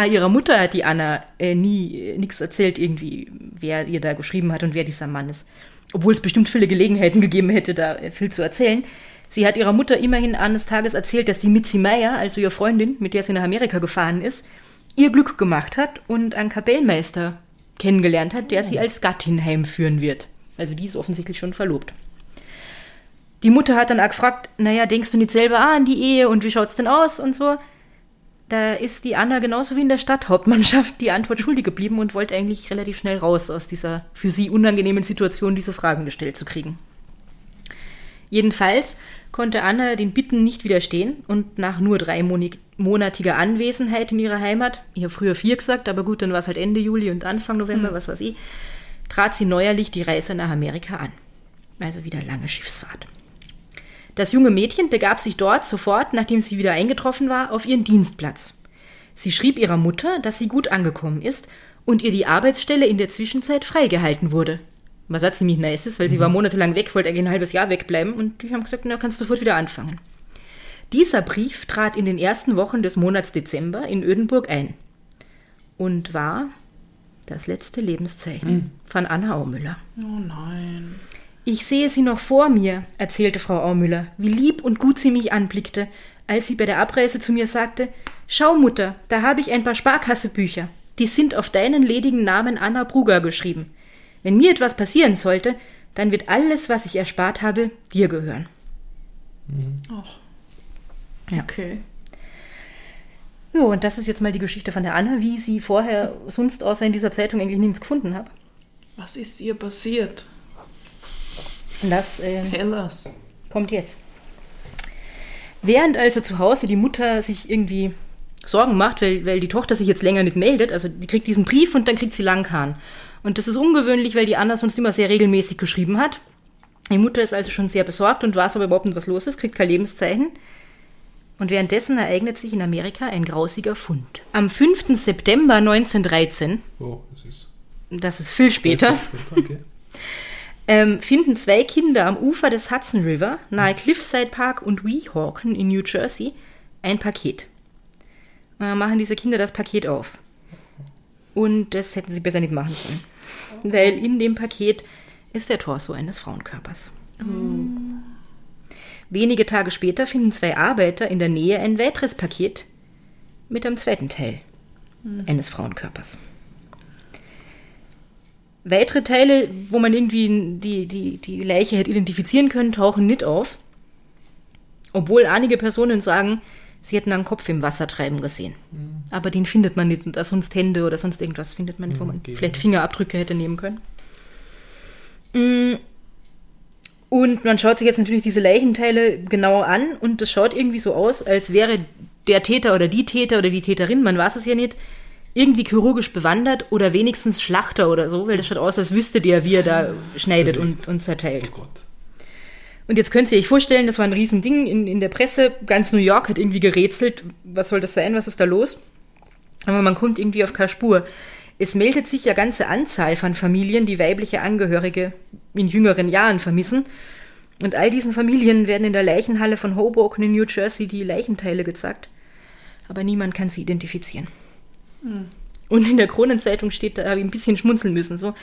Ah, ihrer Mutter hat die Anna äh, nie äh, nichts erzählt, irgendwie, wer ihr da geschrieben hat und wer dieser Mann ist. Obwohl es bestimmt viele Gelegenheiten gegeben hätte, da äh, viel zu erzählen. Sie hat ihrer Mutter immerhin eines Tages erzählt, dass die Mitzi Meyer, also ihre Freundin, mit der sie nach Amerika gefahren ist, ihr Glück gemacht hat und einen Kapellmeister kennengelernt hat, der oh. sie als Gattin heimführen wird. Also die ist offensichtlich schon verlobt. Die Mutter hat dann auch gefragt, naja, denkst du nicht selber ah, an die Ehe und wie schaut's denn aus und so? Da ist die Anna genauso wie in der Stadthauptmannschaft die Antwort schuldig geblieben und wollte eigentlich relativ schnell raus aus dieser für sie unangenehmen Situation, diese Fragen gestellt zu kriegen. Jedenfalls konnte Anna den Bitten nicht widerstehen und nach nur dreimonatiger Anwesenheit in ihrer Heimat, ich habe früher vier gesagt, aber gut, dann war es halt Ende Juli und Anfang November, mhm. was weiß ich, trat sie neuerlich die Reise nach Amerika an. Also wieder lange Schiffsfahrt. Das junge Mädchen begab sich dort sofort, nachdem sie wieder eingetroffen war, auf ihren Dienstplatz. Sie schrieb ihrer Mutter, dass sie gut angekommen ist und ihr die Arbeitsstelle in der Zwischenzeit freigehalten wurde. Was hat sie mich nice ist, weil sie mhm. war monatelang weg, wollte eigentlich ein halbes Jahr wegbleiben und die haben gesagt, na, kannst du sofort wieder anfangen. Dieser Brief trat in den ersten Wochen des Monats Dezember in Ödenburg ein und war das letzte Lebenszeichen mhm. von Anna Aumüller. Oh nein. Ich sehe sie noch vor mir, erzählte Frau Aumüller, wie lieb und gut sie mich anblickte, als sie bei der Abreise zu mir sagte, schau Mutter, da habe ich ein paar Sparkassebücher, die sind auf deinen ledigen Namen Anna Brugger geschrieben. Wenn mir etwas passieren sollte, dann wird alles, was ich erspart habe, dir gehören. Ach, ja. Okay. Jo, und das ist jetzt mal die Geschichte von der Anna, wie sie vorher sonst außer in dieser Zeitung eigentlich nichts gefunden habe. Was ist ihr passiert? Und das äh, Tell us. Kommt jetzt. Während also zu Hause die Mutter sich irgendwie Sorgen macht, weil, weil die Tochter sich jetzt länger nicht meldet, also die kriegt diesen Brief und dann kriegt sie Langkahn. Und das ist ungewöhnlich, weil die Anna sonst immer sehr regelmäßig geschrieben hat. Die Mutter ist also schon sehr besorgt und weiß aber überhaupt nicht, was los ist, kriegt kein Lebenszeichen. Und währenddessen ereignet sich in Amerika ein grausiger Fund. Am fünften September neunzehnhundertdreizehn, oh, das, ist das ist viel später, später okay. Ähm, finden zwei Kinder am Ufer des Hudson River, nahe Cliffside Park und Weehawken in New Jersey, ein Paket. Äh, machen diese Kinder das Paket auf. Und das hätten sie besser nicht machen sollen. Weil in dem Paket ist der Torso eines Frauenkörpers. Mhm. Wenige Tage später finden zwei Arbeiter in der Nähe ein weiteres Paket mit einem zweiten Teil mhm. eines Frauenkörpers. Weitere Teile, wo man irgendwie die, die, die Leiche hätte identifizieren können, tauchen nicht auf. Obwohl einige Personen sagen, sie hätten einen Kopf im Wasser treiben gesehen. Mhm. Aber den findet man nicht. Und da sonst Hände oder sonst irgendwas findet man nicht, wo man okay. vielleicht Fingerabdrücke hätte nehmen können. Und man schaut sich jetzt natürlich diese Leichenteile genauer an. Und es schaut irgendwie so aus, als wäre der Täter oder die Täter oder die Täterin, man weiß es ja nicht, irgendwie chirurgisch bewandert oder wenigstens Schlachter oder so, weil das schaut aus, als wüsste der, wie er da schneidet und, und zerteilt. Oh Gott. Und jetzt könnt ihr euch vorstellen, das war ein Riesending in, in der Presse. Ganz New York hat irgendwie gerätselt, was soll das sein, was ist da los? Aber man kommt irgendwie auf keine Spur. Es meldet sich ja ganze Anzahl von Familien, die weibliche Angehörige in jüngeren Jahren vermissen. Und all diesen Familien werden in der Leichenhalle von Hoboken in New Jersey die Leichenteile gezeigt. Aber niemand kann sie identifizieren. Hm. Und in der Kronenzeitung steht, da habe ich ein bisschen schmunzeln müssen, so...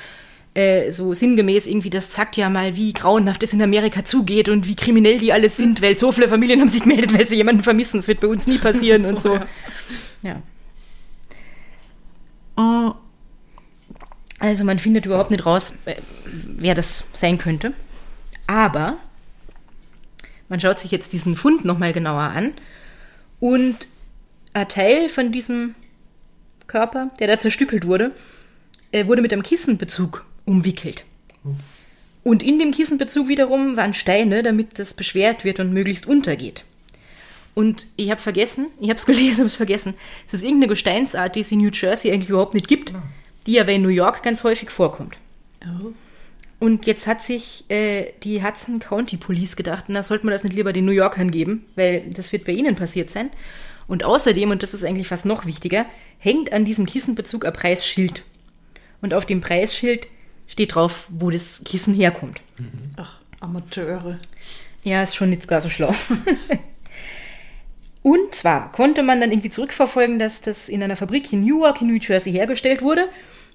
so sinngemäß irgendwie, das zeigt ja mal, wie grauenhaft es in Amerika zugeht und wie kriminell die alles sind, weil so viele Familien haben sich gemeldet, weil sie jemanden vermissen. Das wird bei uns nie passieren so, und so. Ja. ja. Also man findet überhaupt nicht raus, wer das sein könnte. Aber man schaut sich jetzt diesen Fund nochmal genauer an und ein Teil von diesem Körper, der da zerstückelt wurde, wurde mit einem Kissenbezug umwickelt. Und in dem Kissenbezug wiederum waren Steine, damit das beschwert wird und möglichst untergeht. Und ich habe vergessen, ich habe es gelesen, habe es vergessen, es ist irgendeine Gesteinsart, die es in New Jersey eigentlich überhaupt nicht gibt, die aber in New York ganz häufig vorkommt. Oh. Und jetzt hat sich äh, die Hudson County Police gedacht, na, sollte man das nicht lieber den New Yorkern geben, weil das wird bei ihnen passiert sein. Und außerdem, und das ist eigentlich fast noch wichtiger, hängt an diesem Kissenbezug ein Preisschild. Und auf dem Preisschild steht drauf, wo das Kissen herkommt. Ach, Amateure. Ja, ist schon nicht gar so schlau. Und zwar konnte man dann irgendwie zurückverfolgen, dass das in einer Fabrik in Newark in New Jersey hergestellt wurde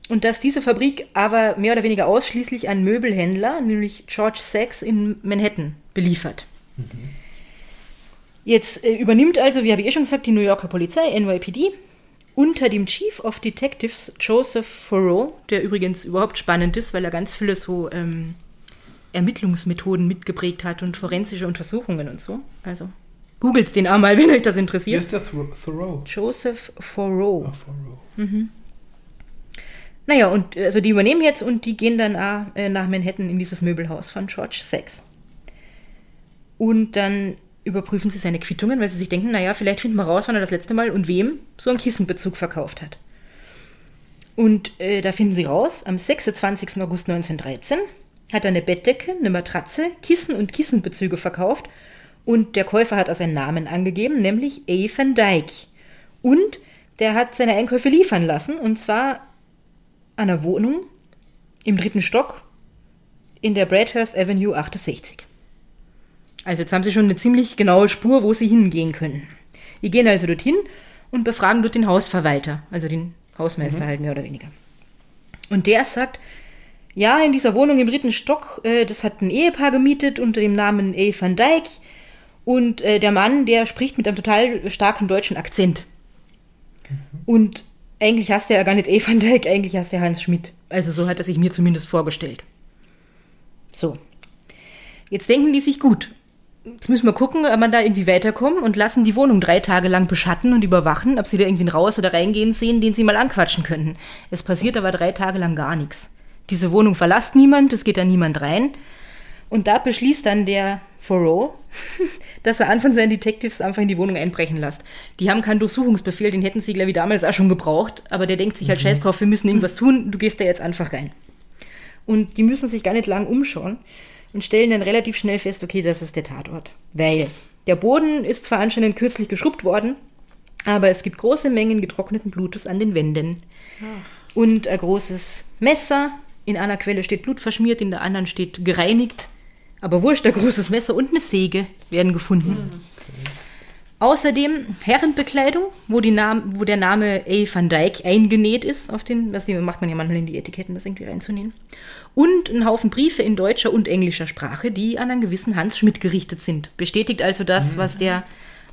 und dass diese Fabrik aber mehr oder weniger ausschließlich einen Möbelhändler, nämlich George Sachs in Manhattan, beliefert. Mhm. Jetzt äh, übernimmt also, wie habe ich eh schon gesagt, die New Yorker Polizei, N Y P D, unter dem Chief of Detectives Joseph Thoreau, der übrigens überhaupt spannend ist, weil er ganz viele so ähm, Ermittlungsmethoden mitgeprägt hat und forensische Untersuchungen und so. Also googelt's den einmal, wenn euch das interessiert. Wer ist der Thoreau? Joseph Thoreau. Ah, Thoreau. Mhm. Naja, und also die übernehmen jetzt und die gehen dann äh, nach Manhattan in dieses Möbelhaus von George Sachs. Und dann überprüfen sie seine Quittungen, weil sie sich denken, naja, vielleicht finden wir raus, wann er das letzte Mal und wem so einen Kissenbezug verkauft hat. Und äh, da finden sie raus, am sechsundzwanzigsten August neunzehnhundertdreizehn hat er eine Bettdecke, eine Matratze, Kissen und Kissenbezüge verkauft und der Käufer hat also einen Namen angegeben, nämlich E. van Dijk. Und der hat seine Einkäufe liefern lassen und zwar an einer Wohnung im dritten Stock in der Bradhurst Avenue achtundsechzig. Also jetzt haben sie schon eine ziemlich genaue Spur, wo sie hingehen können. Die gehen also dorthin und befragen dort den Hausverwalter, also den Hausmeister mhm. halt mehr oder weniger. Und der sagt, ja, in dieser Wohnung im dritten Stock, äh, das hat ein Ehepaar gemietet unter dem Namen E. van Dijk. Und äh, der Mann, der spricht mit einem total starken deutschen Akzent. Mhm. Und eigentlich heißt der ja gar nicht E. van Dijk, eigentlich heißt der Hans Schmidt. Also so hat er sich mir zumindest vorgestellt. So. Jetzt denken die sich, gut, jetzt müssen wir gucken, ob man da irgendwie weiterkommt und lassen die Wohnung drei Tage lang beschatten und überwachen, ob sie da irgendwie raus oder reingehen sehen, den sie mal anquatschen könnten. Es passiert aber drei Tage lang gar nichts. Diese Wohnung verlässt niemand, es geht da niemand rein. Und da beschließt dann der Thoreau, dass er anfangs seinen Detectives einfach in die Wohnung einbrechen lässt. Die haben keinen Durchsuchungsbefehl, den hätten sie, glaube ich, damals auch schon gebraucht. Aber der denkt sich halt, mhm. scheiß drauf, wir müssen irgendwas tun, du gehst da jetzt einfach rein. Und die müssen sich gar nicht lang umschauen und stellen dann relativ schnell fest, okay, das ist der Tatort. Weil der Boden ist zwar anscheinend kürzlich geschrubbt worden, aber es gibt große Mengen getrockneten Blutes an den Wänden. Ach. Und ein großes Messer, in einer Quelle steht Blut verschmiert, in der anderen steht gereinigt. Aber wurscht, ein großes Messer und eine Säge werden gefunden. Okay. Außerdem Herrenbekleidung, wo, die Nam- wo der Name E. van Dijk eingenäht ist. Auf den, das macht man ja manchmal in die Etiketten, das irgendwie reinzunehmen. Und einen Haufen Briefe in deutscher und englischer Sprache, die an einen gewissen Hans Schmidt gerichtet sind. Bestätigt also das, mhm. was der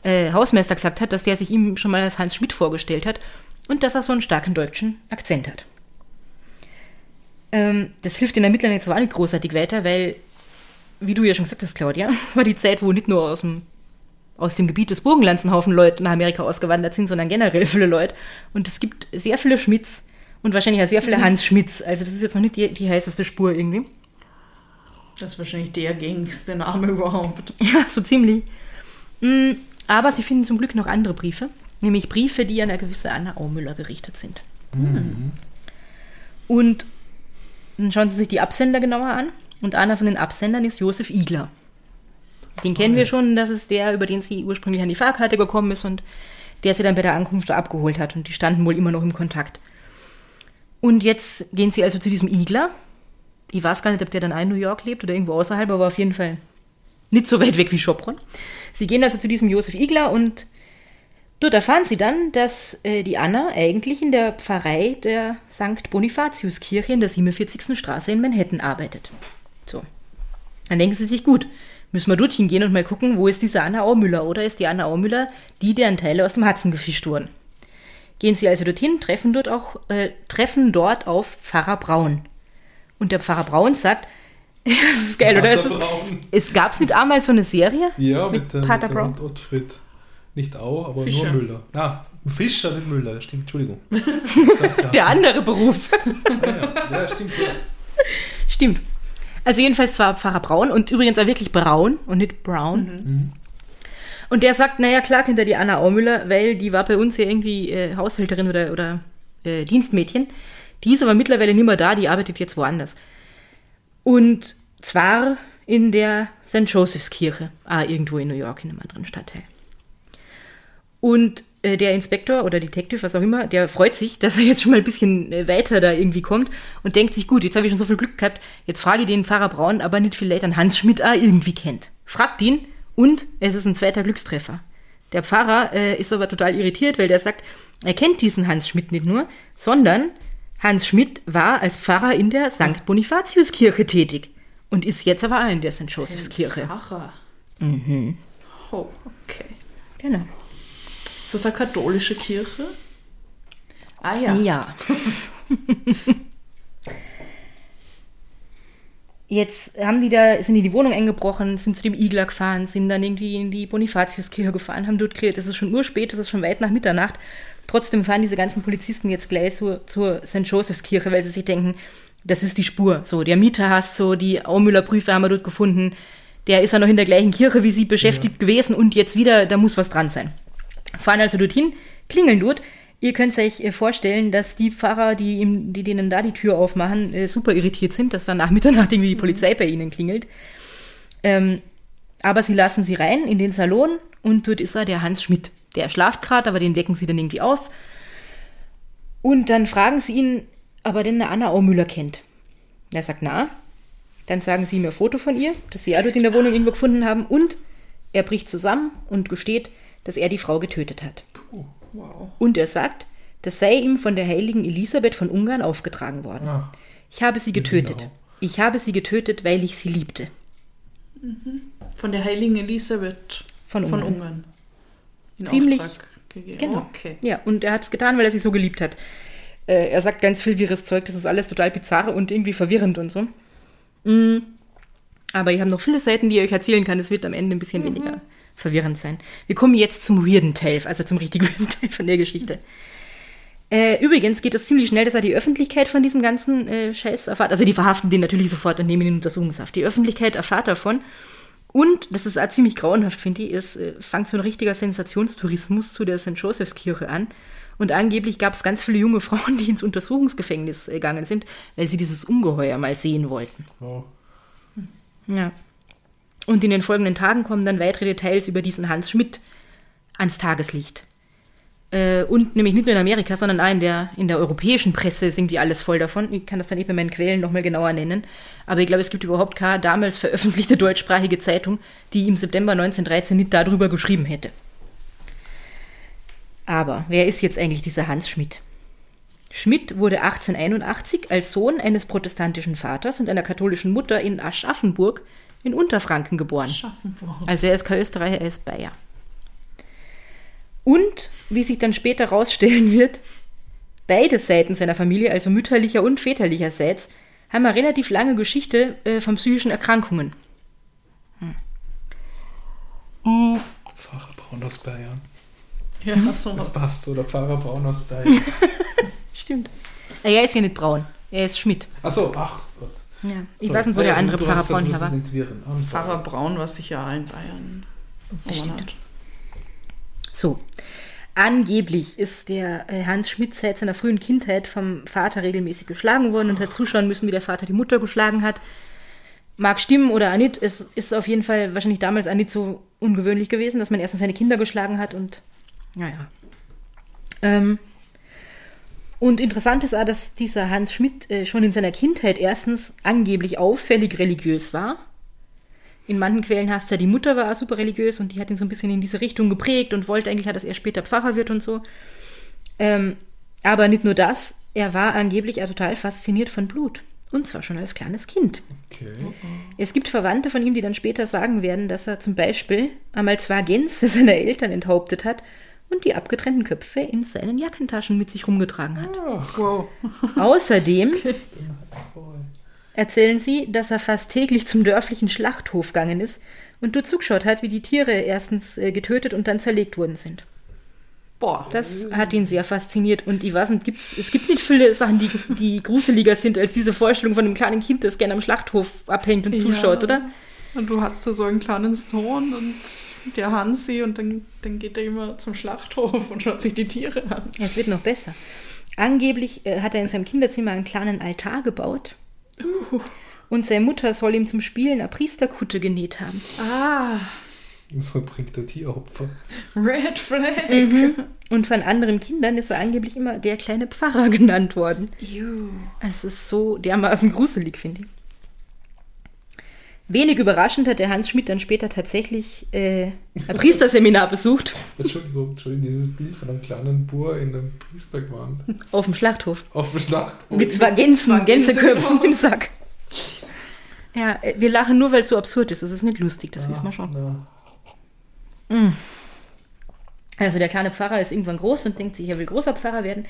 äh, Hausmeister gesagt hat, dass der sich ihm schon mal als Hans Schmidt vorgestellt hat und dass er so einen starken deutschen Akzent hat. Ähm, das hilft den Ermittlern jetzt aber nicht großartig weiter, weil, wie du ja schon gesagt hast, Claudia, das war die Zeit, wo nicht nur aus dem aus dem Gebiet des Burgenlands ein Haufen Leute nach Amerika ausgewandert sind, sondern generell viele Leute. Und es gibt sehr viele Schmidts und wahrscheinlich auch sehr viele mhm. Hans Schmidts. Also das ist jetzt noch nicht die, die heißeste Spur irgendwie. Das ist wahrscheinlich der gängigste Name überhaupt. Ja, so ziemlich. Aber sie finden zum Glück noch andere Briefe, nämlich Briefe, die an eine gewisse Anna Aumüller gerichtet sind. Mhm. Und dann schauen sie sich die Absender genauer an. Und einer von den Absendern ist Josef Igler. Den kennen wir schon, das ist der, über den sie ursprünglich an die Fahrkarte gekommen ist und der sie dann bei der Ankunft abgeholt hat. Und die standen wohl immer noch im Kontakt. Und jetzt gehen sie also zu diesem Igler. Ich weiß gar nicht, ob der dann in New York lebt oder irgendwo außerhalb, aber auf jeden Fall nicht so weit weg wie Sopron. Sie gehen also zu diesem Josef Igler und dort erfahren sie dann, dass äh, die Anna eigentlich in der Pfarrei der Sankt Bonifatius-Kirche in der siebenundvierzigsten Straße in Manhattan arbeitet. So, dann denken sie sich, gut, müssen wir dorthin gehen und mal gucken, wo ist diese Anna Aumüller, oder ist die Anna Aumüller die, deren Teile aus dem Hudson gefischt wurden? Gehen sie also dorthin, treffen dort auch, äh, treffen dort auf Pfarrer Braun. Und der Pfarrer Braun sagt, das ist geil, Pater oder? Ist das, es gab es nicht einmal so eine Serie? Ja, mit, mit, äh, Pater mit Braun und Ottfried. Nicht Au, aber Fischer. Nur Müller. Ah, Fischer, nicht Müller, stimmt, Entschuldigung. Der andere Beruf. Ja, ja. Ja, stimmt. Ja. Stimmt. Also jedenfalls war Pfarrer Braun und übrigens auch wirklich Braun und nicht Brown. Mhm. Und der sagt, naja, klar kennt er die Anna Aumüller, weil die war bei uns ja irgendwie äh, Haushälterin oder, oder äh, Dienstmädchen. Die ist aber mittlerweile nicht mehr da, die arbeitet jetzt woanders. Und zwar in der Sankt Joseph's Kirche, ah, irgendwo in New York, in einem anderen Stadtteil. Und äh, der Inspektor oder Detective, was auch immer, der freut sich, dass er jetzt schon mal ein bisschen äh, weiter da irgendwie kommt und denkt sich, gut, jetzt habe ich schon so viel Glück gehabt, jetzt frage ich den Pfarrer Braun, aber nicht viel later, Hans Schmidt auch irgendwie kennt. Fragt ihn und es ist ein zweiter Glückstreffer. Der Pfarrer äh, ist aber total irritiert, weil der sagt, er kennt diesen Hans Schmidt nicht nur, sondern Hans Schmidt war als Pfarrer in der Sankt Bonifatius-Kirche tätig und ist jetzt aber auch in der Sankt Joseph's Kirche. Pfarrer? Mhm. Oh, okay. Genau. Ist das eine katholische Kirche? Ah ja. Ja. Jetzt haben die da, sind die in die Wohnung eingebrochen, sind zu dem Igler gefahren, sind dann irgendwie in die Bonifatiuskirche gefahren, haben dort geredet. Es ist schon urspät, es ist schon weit nach Mitternacht. Trotzdem fahren diese ganzen Polizisten jetzt gleich so zur Sankt Joseph's Kirche, weil sie sich denken, das ist die Spur. So, der Mieter hast so, die Aumüller Briefe haben wir dort gefunden. Der ist ja noch in der gleichen Kirche wie sie beschäftigt ja. gewesen und jetzt wieder, da muss was dran sein. Fahren also dorthin, klingeln dort. Ihr könnt euch vorstellen, dass die Pfarrer, die, ihm, die denen da die Tür aufmachen, äh, super irritiert sind, dass dann nach Mitternacht irgendwie die Polizei mhm. bei ihnen klingelt. Ähm, aber sie lassen sie rein in den Salon und dort ist er, der Hans Schmidt. Der schlaft gerade, aber den wecken sie dann irgendwie auf. Und dann fragen sie ihn, ob er denn eine Anna Aumüller kennt. Er sagt, na. Dann sagen sie ihm ein Foto von ihr, das sie auch dort in der Wohnung irgendwo gefunden haben. Und er bricht zusammen und gesteht, dass er die Frau getötet hat. Puh. Wow. Und er sagt, das sei ihm von der heiligen Elisabeth von Ungarn aufgetragen worden. Ah, ich habe sie getötet. Genau. Ich habe sie getötet, weil ich sie liebte. Mhm. Von der heiligen Elisabeth von Ungarn. Von Ungarn. In Ziemlich. Auftrag gegeben. Genau. Okay. Ja, und er hat es getan, weil er sie so geliebt hat. Äh, er sagt ganz viel wirres Zeug, das ist alles total bizarr und irgendwie verwirrend und so. Mhm. Aber ich habe noch viele Seiten, die ich euch erzählen kann. Es wird am Ende ein bisschen mhm. weniger verwirrend sein. Wir kommen jetzt zum weirden Teil, also zum richtigen weirden Teil von der Geschichte. Äh, übrigens geht es ziemlich schnell, dass er die Öffentlichkeit von diesem ganzen äh, Scheiß erfahrt. Also die verhaften den natürlich sofort und nehmen ihn in Untersuchungshaft. Die Öffentlichkeit erfahrt davon. Und, das ist auch ziemlich grauenhaft, finde ich, es äh, fängt so ein richtiger Sensationstourismus zu der Sankt Joseph's Kirche an. Und angeblich gab es ganz viele junge Frauen, die ins Untersuchungsgefängnis äh, gegangen sind, weil sie dieses Ungeheuer mal sehen wollten. Oh. Ja. Und in den folgenden Tagen kommen dann weitere Details über diesen Hans Schmidt ans Tageslicht. Äh, und nämlich nicht nur in Amerika, sondern auch in der, in der europäischen Presse sind die alles voll davon. Ich kann das dann eben bei meinen Quellen nochmal genauer nennen. Aber ich glaube, es gibt überhaupt keine damals veröffentlichte deutschsprachige Zeitung, die im September neunzehnhundertdreizehn nicht darüber geschrieben hätte. Aber wer ist jetzt eigentlich dieser Hans Schmidt? Schmidt wurde achtzehnhunderteinundachtzig als Sohn eines protestantischen Vaters und einer katholischen Mutter in Aschaffenburg in Unterfranken geboren. Aschaffenburg. Also er ist kein Österreicher, er ist Bayer. Und, wie sich dann später rausstellen wird, beide Seiten seiner Familie, also mütterlicher und väterlicherseits, haben eine relativ lange Geschichte äh, von psychischen Erkrankungen. Hm. Oh. Pfarrer Braun aus Bayern. Ja, so. Das passt, oder Pfarrer Braun aus Bayern. Stimmt. Er ist ja nicht Braun, er ist Schmidt. Ach so, ach Gott. Ja. Ich so, weiß nicht, wo der ja, andere Pfarrer Braun her war. Pfarrer Braun war sicher in Bayern. Bestimmt. So. Angeblich ist der Hans Schmidt seit seiner frühen Kindheit vom Vater regelmäßig geschlagen worden und hat zuschauen müssen, wie der Vater die Mutter geschlagen hat. Mag stimmen oder auch nicht. Es ist auf jeden Fall wahrscheinlich damals auch nicht so ungewöhnlich gewesen, dass man erstens seine Kinder geschlagen hat und naja. Ähm. Und interessant ist auch, dass dieser Hans Schmidt äh, schon in seiner Kindheit erstens angeblich auffällig religiös war. In manchen Quellen heißt es ja, die Mutter war auch super religiös und die hat ihn so ein bisschen in diese Richtung geprägt und wollte eigentlich, dass er später Pfarrer wird und so. Ähm, aber nicht nur das, er war angeblich auch total fasziniert von Blut. Und zwar schon als kleines Kind. Okay. Es gibt Verwandte von ihm, die dann später sagen werden, dass er zum Beispiel einmal zwei Gänse seiner Eltern enthauptet hat und die abgetrennten Köpfe in seinen Jackentaschen mit sich rumgetragen hat. Oh, wow. Außerdem okay. erzählen sie, dass er fast täglich zum dörflichen Schlachthof gegangen ist und dort zugeschaut hat, wie die Tiere erstens getötet und dann zerlegt worden sind. Boah. Das hat ihn sehr fasziniert und ich weiß nicht, gibt's, es gibt nicht viele Sachen, die, die gruseliger sind, als diese Vorstellung von einem kleinen Kind, das gerne am Schlachthof abhängt und zuschaut, ja. oder? Und du hast da so einen kleinen Sohn und der Hansi und dann, dann geht er immer zum Schlachthof und schaut sich die Tiere an. Es wird noch besser. Angeblich äh, hat er in seinem Kinderzimmer einen kleinen Altar gebaut uh. und seine Mutter soll ihm zum Spielen eine Priesterkutte genäht haben. Ah. Und so bringt er Tieropfer. Red Flag. Mhm. Und von anderen Kindern ist er angeblich immer der kleine Pfarrer genannt worden. Ew. Es ist so dermaßen gruselig, finde ich. Wenig überraschend hat der Hans Schmidt dann später tatsächlich äh, ein Priesterseminar besucht. Entschuldigung, Entschuldigung, dieses Bild von einem kleinen Bur in einem Priestergewand. Auf dem Schlachthof. Auf dem Schlachthof. Mit zwei Gänsen, Gänseköpfen im Sack. Ja, wir lachen nur, weil es so absurd ist. Es ist nicht lustig, das ah, wissen wir schon. Na. Also der kleine Pfarrer ist irgendwann groß und denkt sich, er will großer Pfarrer werden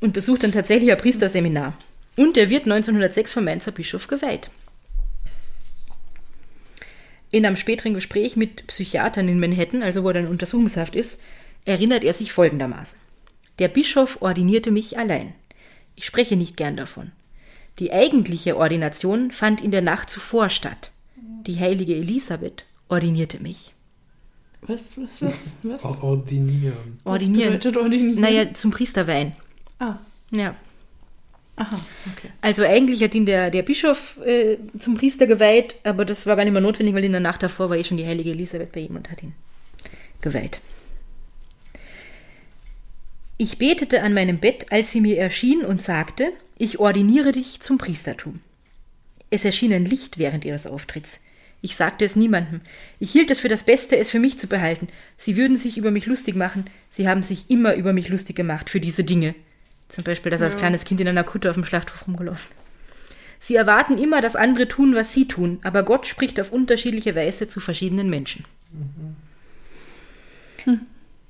und besucht dann tatsächlich ein Priesterseminar. Und er wird neunzehnhundertsechs vom Mainzer Bischof geweiht. In einem späteren Gespräch mit Psychiatern in Manhattan, also wo er in Untersuchungshaft ist, erinnert er sich folgendermaßen. Der Bischof ordinierte mich allein. Ich spreche nicht gern davon. Die eigentliche Ordination fand in der Nacht zuvor statt. Die heilige Elisabeth ordinierte mich. Was, was, was? was? Ordinieren. Ordinieren. Was bedeutet ordinieren? Naja, zum Priesterweihen. Ah. Ja. Aha, okay. Also eigentlich hat ihn der, der Bischof äh, zum Priester geweiht, aber das war gar nicht mehr notwendig, weil in der Nacht davor war eh schon die heilige Elisabeth bei ihm und hat ihn geweiht. Ich betete an meinem Bett, als sie mir erschien und sagte, ich ordiniere dich zum Priestertum. Es erschien ein Licht während ihres Auftritts. Ich sagte es niemandem. Ich hielt es für das Beste, es für mich zu behalten. Sie würden sich über mich lustig machen. Sie haben sich immer über mich lustig gemacht für diese Dinge. Zum Beispiel, dass er als ja. kleines Kind in einer Kutte auf dem Schlachthof rumgelaufen ist. Sie erwarten immer, dass andere tun, was sie tun, aber Gott spricht auf unterschiedliche Weise zu verschiedenen Menschen. Mhm. Hm.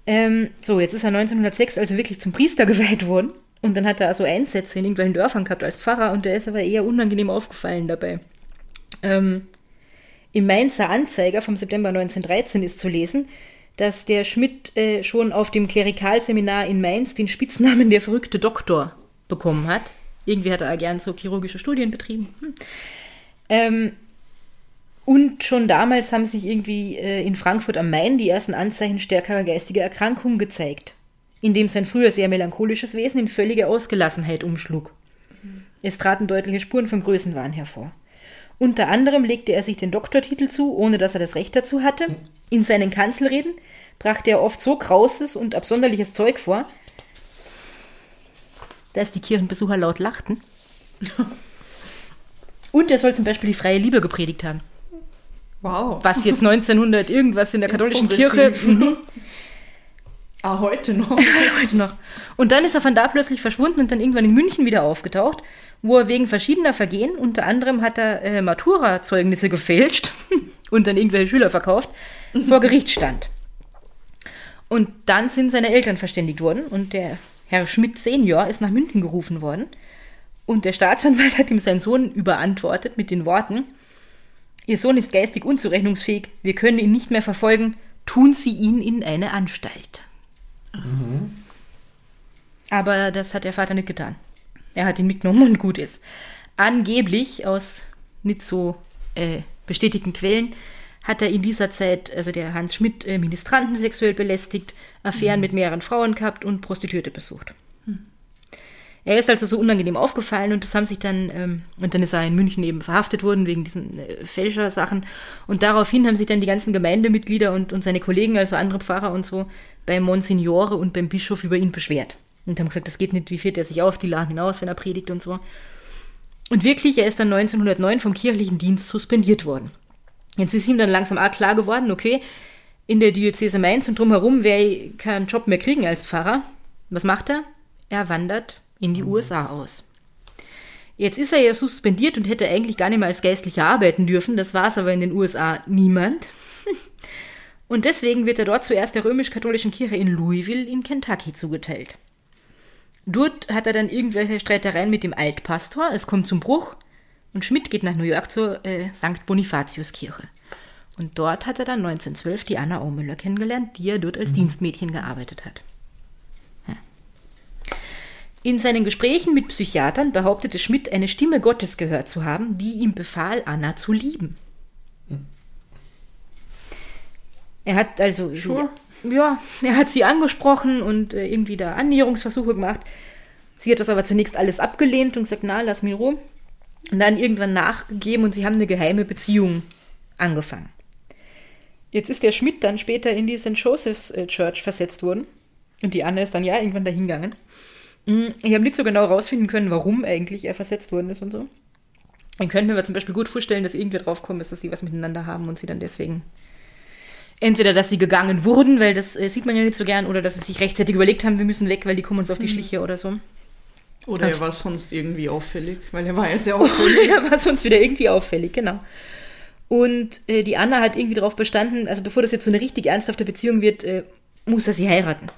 Ähm, so, jetzt ist er neunzehnhundertsechs also wirklich zum Priester geweiht worden und dann hat er also Einsätze in irgendwelchen Dörfern gehabt als Pfarrer und der ist aber eher unangenehm aufgefallen dabei. Ähm, im Mainzer Anzeiger vom September neunzehnhundertdreizehn ist zu lesen, dass der Schmidt äh, schon auf dem Klerikalseminar in Mainz den Spitznamen der verrückte Doktor bekommen hat. Irgendwie hat er gern so chirurgische Studien betrieben. Hm. Ähm, und schon damals haben sich irgendwie äh, in Frankfurt am Main die ersten Anzeichen stärkerer geistiger Erkrankung gezeigt, indem sein früher sehr melancholisches Wesen in völlige Ausgelassenheit umschlug. Mhm. Es traten deutliche Spuren von Größenwahn hervor. Unter anderem legte er sich den Doktortitel zu, ohne dass er das Recht dazu hatte. In seinen Kanzelreden brachte er oft so krauses und absonderliches Zeug vor, dass die Kirchenbesucher laut lachten. Und er soll zum Beispiel die freie Liebe gepredigt haben. Wow. Was jetzt neunzehnhundert irgendwas in der katholischen Kirche... Ah, heute noch. heute noch. Und dann ist er von da plötzlich verschwunden und dann irgendwann in München wieder aufgetaucht, wo er wegen verschiedener Vergehen, unter anderem hat er äh, Matura-Zeugnisse gefälscht und dann irgendwelche Schüler verkauft, vor Gericht stand. Und dann sind seine Eltern verständigt worden und der Herr Schmidt Senior ist nach München gerufen worden und der Staatsanwalt hat ihm seinen Sohn überantwortet mit den Worten, Ihr Sohn ist geistig unzurechnungsfähig, wir können ihn nicht mehr verfolgen, tun Sie ihn in eine Anstalt. Mhm. Aber das hat der Vater nicht getan. Er hat ihn mitgenommen und gut ist. Angeblich, aus nicht so äh, bestätigten Quellen, hat er in dieser Zeit, also der Hans Schmidt, äh, Ministranten sexuell belästigt, Affären mhm. mit mehreren Frauen gehabt und Prostituierte besucht. Mhm. Er ist also so unangenehm aufgefallen und das haben sich dann, ähm, und dann ist er in München eben verhaftet worden wegen diesen äh, Fälschersachen und daraufhin haben sich dann die ganzen Gemeindemitglieder und, und seine Kollegen, also andere Pfarrer und so, bei Monsignore und beim Bischof über ihn beschwert. Und haben gesagt, das geht nicht, wie fährt er sich auf, die lachen ihn aus, wenn er predigt und so. Und wirklich, er ist dann neunzehnhundertneun vom kirchlichen Dienst suspendiert worden. Jetzt ist ihm dann langsam auch klar geworden, okay, in der Diözese Mainz und drumherum werde ich keinen Job mehr kriegen als Pfarrer. Was macht er? Er wandert in die oh, U S A aus. Jetzt ist er ja suspendiert und hätte eigentlich gar nicht mehr als Geistlicher arbeiten dürfen. Das war es aber in den U S A niemand. Und deswegen wird er dort zuerst der römisch-katholischen Kirche in Louisville in Kentucky zugeteilt. Dort hat er dann irgendwelche Streitereien mit dem Altpastor. Es kommt zum Bruch und Schmidt geht nach New York zur äh, Sankt Bonifatius-Kirche. Und dort hat er dann neunzehnhundertzwölf die Anna Aumüller kennengelernt, die er dort als mhm. Dienstmädchen gearbeitet hat. Hm. In seinen Gesprächen mit Psychiatern behauptete Schmidt, eine Stimme Gottes gehört zu haben, die ihm befahl, Anna zu lieben. Mhm. Er hat also sure. sie, ja, er hat sie angesprochen und äh, irgendwie da Annäherungsversuche gemacht. Sie hat das aber zunächst alles abgelehnt und gesagt, na, lass mich in Ruhe. Und dann irgendwann nachgegeben und sie haben eine geheime Beziehung angefangen. Jetzt ist der Schmidt dann später in die Sankt Joseph's Church versetzt worden. Und die Anna ist dann ja irgendwann dahingegangen. Ich habe nicht so genau rausfinden können, warum eigentlich er versetzt worden ist und so. Dann könnten wir zum Beispiel gut vorstellen, dass irgendwer draufkommt, dass sie was miteinander haben und sie dann deswegen entweder, dass sie gegangen wurden, weil das äh, sieht man ja nicht so gern, oder dass sie sich rechtzeitig überlegt haben, wir müssen weg, weil die kommen uns auf die Schliche oder so. Oder also, er war sonst irgendwie auffällig, weil er war ja sehr auffällig. er war sonst wieder irgendwie auffällig, genau. Und äh, die Anna hat irgendwie darauf bestanden, also bevor das jetzt so eine richtig ernsthafte Beziehung wird, äh, muss er sie heiraten.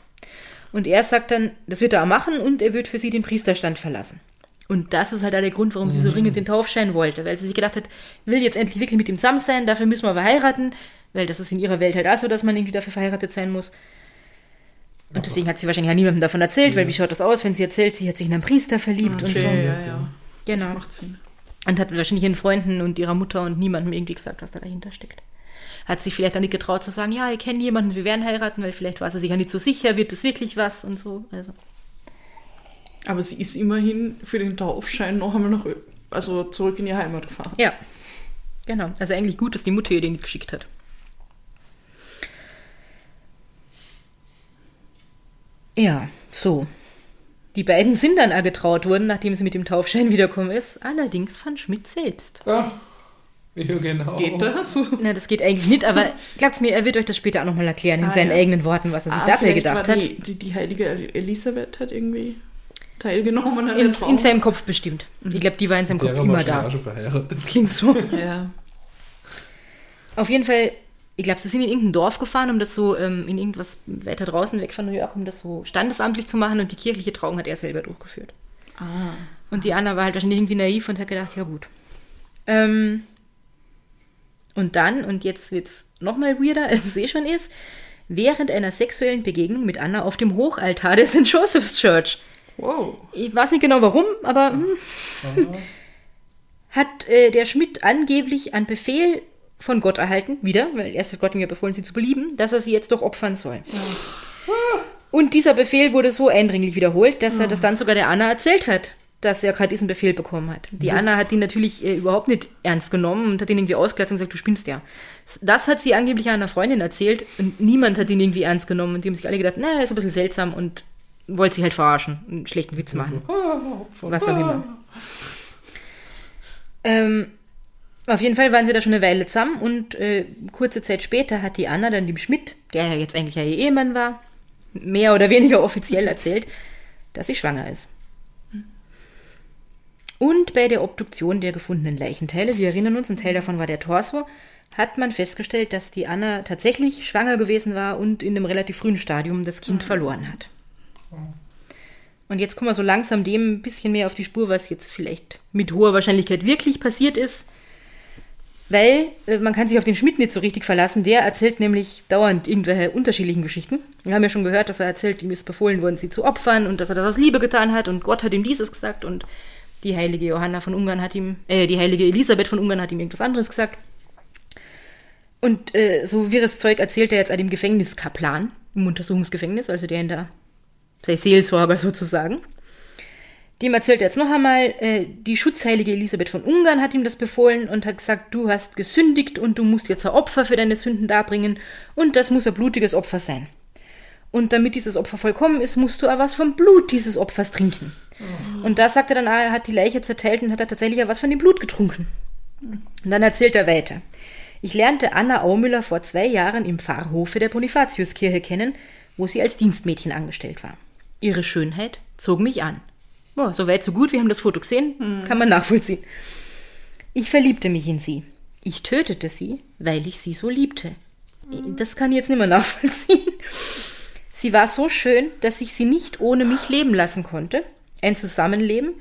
Und er sagt dann, das wird er auch machen und er wird für sie den Priesterstand verlassen. Und das ist halt auch der Grund, warum sie so dringend den Taufschein wollte, weil sie sich gedacht hat, will jetzt endlich wirklich mit ihm zusammen sein, dafür müssen wir aber heiraten, weil das ist in ihrer Welt halt auch so, dass man irgendwie dafür verheiratet sein muss. Und deswegen hat sie wahrscheinlich auch niemandem davon erzählt, ja. Weil wie schaut das aus, wenn sie erzählt, sie hat sich in einen Priester verliebt, okay, und so. Ja, ja. Genau. Das macht Sinn. Und hat wahrscheinlich ihren Freunden und ihrer Mutter und niemandem irgendwie gesagt, was da dahinter steckt. Hat sich vielleicht auch nicht getraut zu sagen, ja, ich kenne jemanden, wir werden heiraten, weil vielleicht war sie sich ja nicht so sicher, wird das wirklich was und so, also. Aber sie ist immerhin für den Taufschein noch einmal nach Ö- also zurück in die Heimat gefahren. Ja, genau. Also eigentlich gut, dass die Mutter ihr den geschickt hat. Ja, so. Die beiden sind dann auch getraut worden, nachdem sie mit dem Taufschein wiederkommen ist. Allerdings von Schmidt selbst. Ach, ja, genau. Geht das? Na, das geht eigentlich nicht, aber glaubt's mir, er wird euch das später auch nochmal erklären, in ah, seinen ja. eigenen Worten, was er sich ah, dafür gedacht hat. Die, die, die heilige Elisabeth hat irgendwie... teilgenommen an in, der in seinem Kopf bestimmt. Ich glaube, die war in seinem der Kopf immer da. Schon verheiratet. Das klingt so. Ja. Auf jeden Fall, ich glaube, sie sind in irgendein Dorf gefahren, um das so ähm, in irgendwas weiter draußen weg von New York, um das so standesamtlich zu machen, und die kirchliche Trauung hat er selber durchgeführt. Ah. Und die Anna war halt wahrscheinlich irgendwie naiv und hat gedacht, ja gut. Ähm, und dann, und jetzt wird's noch mal weirder, als es eh schon ist, während einer sexuellen Begegnung mit Anna auf dem Hochaltar der Sankt Joseph's Church. Wow. Ich weiß nicht genau warum, aber hm, hat äh, der Schmidt angeblich einen Befehl von Gott erhalten, wieder, weil erst hat Gott ihm ja befohlen, sie zu belieben, dass er sie jetzt doch opfern soll. Oh. Und dieser Befehl wurde so eindringlich wiederholt, dass oh. er das dann sogar der Anna erzählt hat, dass er gerade diesen Befehl bekommen hat. Die ja. Anna hat ihn natürlich äh, überhaupt nicht ernst genommen und hat ihn irgendwie ausgelacht und gesagt, du spinnst ja. Das hat sie angeblich einer Freundin erzählt und niemand hat ihn irgendwie ernst genommen und die haben sich alle gedacht, naja, ist ein bisschen seltsam und wollte sie halt verarschen, einen schlechten Witz machen. So. Was auch immer. Ähm, auf jeden Fall waren sie da schon eine Weile zusammen und äh, kurze Zeit später hat die Anna dann dem Schmidt, der ja jetzt eigentlich ja ihr Ehemann war, mehr oder weniger offiziell erzählt, dass sie schwanger ist. Und bei der Obduktion der gefundenen Leichenteile, wir erinnern uns, ein Teil davon war der Torso, hat man festgestellt, dass die Anna tatsächlich schwanger gewesen war und in einem relativ frühen Stadium das Kind mhm. verloren hat. Und jetzt kommen wir so langsam dem ein bisschen mehr auf die Spur, was jetzt vielleicht mit hoher Wahrscheinlichkeit wirklich passiert ist, weil äh, man kann sich auf den Schmidt nicht so richtig verlassen. Der erzählt nämlich dauernd irgendwelche unterschiedlichen Geschichten. Wir haben ja schon gehört, dass er erzählt, ihm ist befohlen worden, sie zu opfern und dass er das aus Liebe getan hat und Gott hat ihm dieses gesagt und die heilige Johanna von Ungarn hat ihm, äh, die heilige Elisabeth von Ungarn hat ihm irgendwas anderes gesagt. Und äh, so wirres Zeug erzählt er jetzt an dem Gefängniskaplan im Untersuchungsgefängnis, also der in der sei Seelsorger sozusagen. Dem erzählt er jetzt noch einmal, äh, die schutzheilige Elisabeth von Ungarn hat ihm das befohlen und hat gesagt, du hast gesündigt und du musst jetzt ein Opfer für deine Sünden darbringen und das muss ein blutiges Opfer sein. Und damit dieses Opfer vollkommen ist, musst du auch was vom Blut dieses Opfers trinken. Oh. Und da sagt er dann, er hat die Leiche zerteilt und hat er tatsächlich auch was von dem Blut getrunken. Und dann erzählt er weiter. Ich lernte Anna Aumüller vor zwei Jahren im Pfarrhofe der Bonifatius-Kirche kennen, wo sie als Dienstmädchen angestellt war. Ihre Schönheit zog mich an. Boah, so weit, so gut, wir haben das Foto gesehen, hm. kann man nachvollziehen. Ich verliebte mich in sie. Ich tötete sie, weil ich sie so liebte. Hm. Das kann ich jetzt nicht mehr nachvollziehen. Sie war so schön, dass ich sie nicht ohne mich leben lassen konnte. Ein Zusammenleben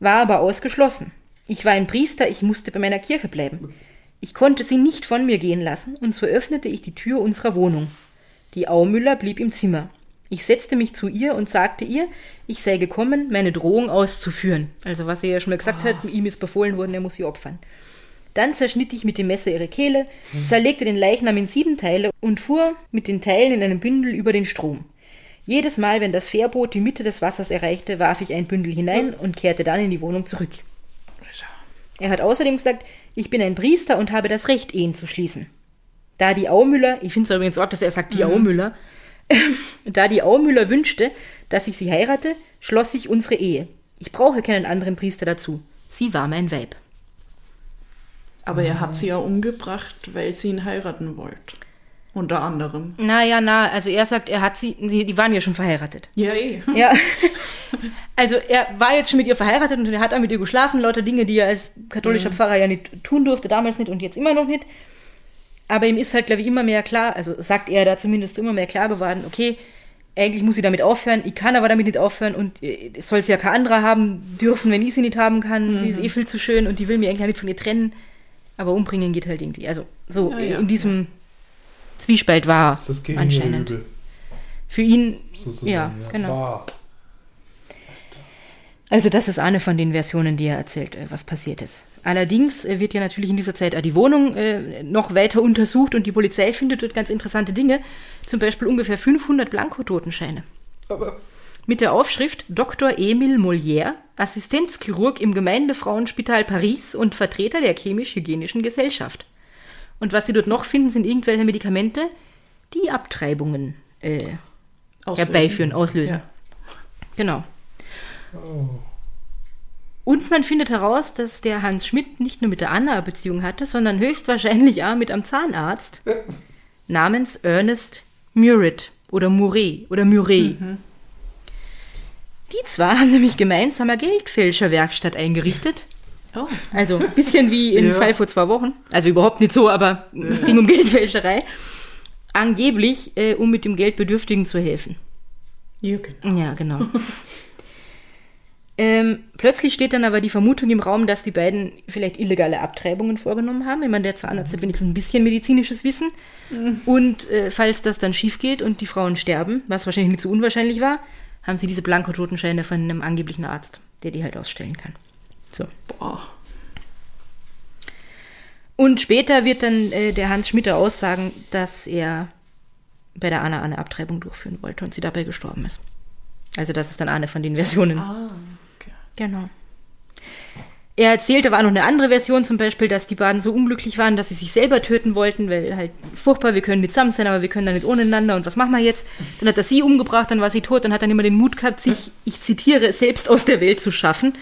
war aber ausgeschlossen. Ich war ein Priester, ich musste bei meiner Kirche bleiben. Ich konnte sie nicht von mir gehen lassen und so öffnete ich die Tür unserer Wohnung. Die Aumüller blieb im Zimmer. Ich setzte mich zu ihr und sagte ihr, ich sei gekommen, meine Drohung auszuführen. Also was er ja schon mal gesagt oh. hat, ihm ist befohlen worden, er muss sie opfern. Dann zerschnitt ich mit dem Messer ihre Kehle, hm. zerlegte den Leichnam in sieben Teile und fuhr mit den Teilen in einem Bündel über den Strom. Jedes Mal, wenn das Fährboot die Mitte des Wassers erreichte, warf ich ein Bündel hinein und kehrte dann in die Wohnung zurück. Er hat außerdem gesagt, ich bin ein Priester und habe das Recht, Ehen zu schließen. Da die Aumüller, ich finde es übrigens auch, dass er sagt, die mhm. Aumüller, da die Aumüller wünschte, dass ich sie heirate, schloss ich unsere Ehe. Ich brauche keinen anderen Priester dazu. Sie war mein Weib. Aber er hat sie ja umgebracht, weil sie ihn heiraten wollte. Unter anderem. Naja, na, also er sagt, er hat sie, die, die waren ja schon verheiratet. Ja, eh. Ja. Also er war jetzt schon mit ihr verheiratet und er hat auch mit ihr geschlafen, lauter Dinge, die er als katholischer mhm. Pfarrer ja nicht tun durfte, damals nicht und jetzt immer noch nicht. Aber ihm ist halt, glaube ich, immer mehr klar, also sagt er da zumindest immer mehr klar geworden, okay, eigentlich muss sie damit aufhören, ich kann aber damit nicht aufhören und es soll sie ja kein anderer haben dürfen, wenn ich sie nicht haben kann, mhm. sie ist eh viel zu schön und die will mir eigentlich nicht von ihr trennen, aber umbringen geht halt irgendwie. Also so ja, ja, in diesem ja. Zwiespalt war das ging anscheinend. Übel. Für ihn, sozusagen, ja, ja, genau. War. Also das ist eine von den Versionen, die er erzählt, was passiert ist. Allerdings wird ja natürlich in dieser Zeit auch die Wohnung äh, noch weiter untersucht und die Polizei findet dort ganz interessante Dinge. Zum Beispiel ungefähr fünfhundert Blankototenscheine. Aber mit der Aufschrift Doktor Emil Molière, Assistenzchirurg im Gemeindefrauenspital Paris und Vertreter der Chemisch-Hygienischen Gesellschaft. Und was sie dort noch finden, sind irgendwelche Medikamente, die Abtreibungen äh, auslösen. herbeiführen, auslösen. Ja. Genau. Oh. Und man findet heraus, dass der Hans Schmidt nicht nur mit der Anna eine Beziehung hatte, sondern höchstwahrscheinlich auch mit einem Zahnarzt namens Ernest Muret oder Muret oder Muret. Mhm. Die zwei haben nämlich gemeinsam eine Geldfälscherwerkstatt eingerichtet. Oh. Also ein bisschen wie in ja. Fall vor zwei Wochen. Also überhaupt nicht so, aber ja. es ging um Geldfälscherei. Angeblich, äh, um mit dem Geldbedürftigen zu helfen. Ja, genau. Ja, genau. Ähm, plötzlich steht dann aber die Vermutung im Raum, dass die beiden vielleicht illegale Abtreibungen vorgenommen haben. Ich meine, der Zahnarzt hat wenigstens ein bisschen medizinisches Wissen. Mhm. Und äh, falls das dann schief geht und die Frauen sterben, was wahrscheinlich nicht so unwahrscheinlich war, haben sie diese Blankototenscheine von einem angeblichen Arzt, der die halt ausstellen kann. So. Boah. Und später wird dann äh, der Hans Schmidt aussagen, dass er bei der Anna eine Abtreibung durchführen wollte und sie dabei gestorben ist. Also das ist dann eine von den Versionen. Ah. Genau. Er erzählte, war noch eine andere Version zum Beispiel, dass die beiden so unglücklich waren, dass sie sich selber töten wollten, weil halt furchtbar, wir können nicht zusammen sein, aber wir können da nicht ohne einander und was machen wir jetzt? Dann hat er sie umgebracht, dann war sie tot, dann hat er nicht mehr den Mut gehabt, sich, ich zitiere, selbst aus der Welt zu schaffen.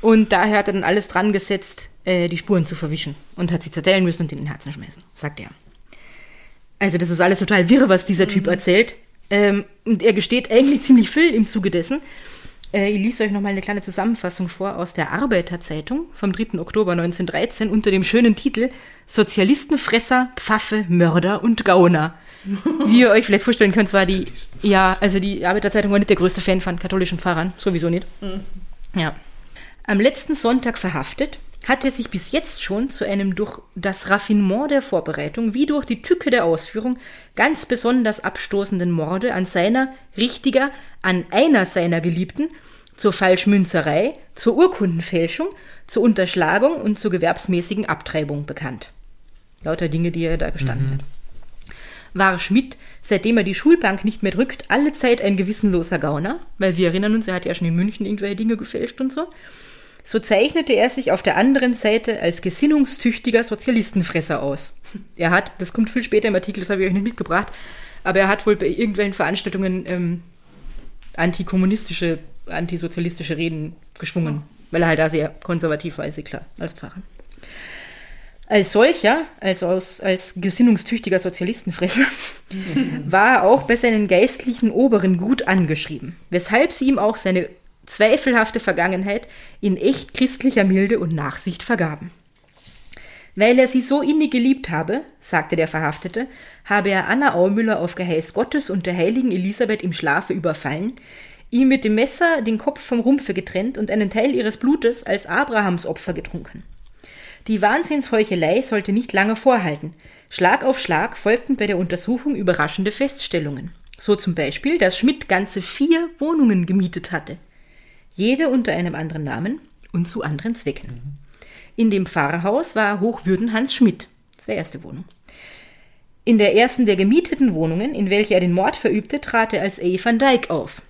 Und daher hat er dann alles dran gesetzt, äh, die Spuren zu verwischen und hat sie zerteilen müssen und in den Herzen schmeißen, sagt er. Also das ist alles total wirr, was dieser Typ mhm. erzählt. Ähm, und er gesteht eigentlich ziemlich viel im Zuge dessen. Ich lese euch nochmal eine kleine Zusammenfassung vor aus der Arbeiterzeitung vom dritten Oktober neunzehnhundertdreizehn unter dem schönen Titel Sozialistenfresser, Pfaffe, Mörder und Gauner. Wie ihr euch vielleicht vorstellen könnt, war die, ja, also die Arbeiterzeitung war nicht der größte Fan von katholischen Pfarrern, sowieso nicht. Mhm. Ja. Am letzten Sonntag verhaftet, hat er sich bis jetzt schon zu einem durch das Raffinement der Vorbereitung wie durch die Tücke der Ausführung ganz besonders abstoßenden Morde an seiner, richtiger, an einer seiner Geliebten, zur Falschmünzerei, zur Urkundenfälschung, zur Unterschlagung und zur gewerbsmäßigen Abtreibung bekannt. Lauter Dinge, die er da gestanden mhm. hat. War Schmidt, seitdem er die Schulbank nicht mehr drückt, allezeit ein gewissenloser Gauner, weil wir erinnern uns, er hat ja schon in München irgendwelche Dinge gefälscht und so. So zeichnete er sich auf der anderen Seite als gesinnungstüchtiger Sozialistenfresser aus. Er hat, das kommt viel später im Artikel, das habe ich euch nicht mitgebracht, aber er hat wohl bei irgendwelchen Veranstaltungen ähm, antikommunistische, antisozialistische Reden geschwungen, weil er halt da sehr konservativ war, ist klar, als Pfarrer. Als solcher, also aus, als gesinnungstüchtiger Sozialistenfresser, war er auch bei seinen geistlichen Oberen gut angeschrieben, weshalb sie ihm auch seine zweifelhafte Vergangenheit in echt christlicher Milde und Nachsicht vergaben. Weil er sie so innig geliebt habe, sagte der Verhaftete, habe er Anna Aumüller auf Geheiß Gottes und der heiligen Elisabeth im Schlafe überfallen, ihm mit dem Messer den Kopf vom Rumpfe getrennt und einen Teil ihres Blutes als Abrahams Opfer getrunken. Die Wahnsinnsheuchelei sollte nicht lange vorhalten. Schlag auf Schlag folgten bei der Untersuchung überraschende Feststellungen. So zum Beispiel, dass Schmidt ganze vier Wohnungen gemietet hatte. Jede unter einem anderen Namen und zu anderen Zwecken. Mhm. In dem Pfarrhaus war Hochwürden Hans Schmidt, das war die erste Wohnung. In der ersten der gemieteten Wohnungen, in welcher er den Mord verübte, trat er als E. van Dijk auf.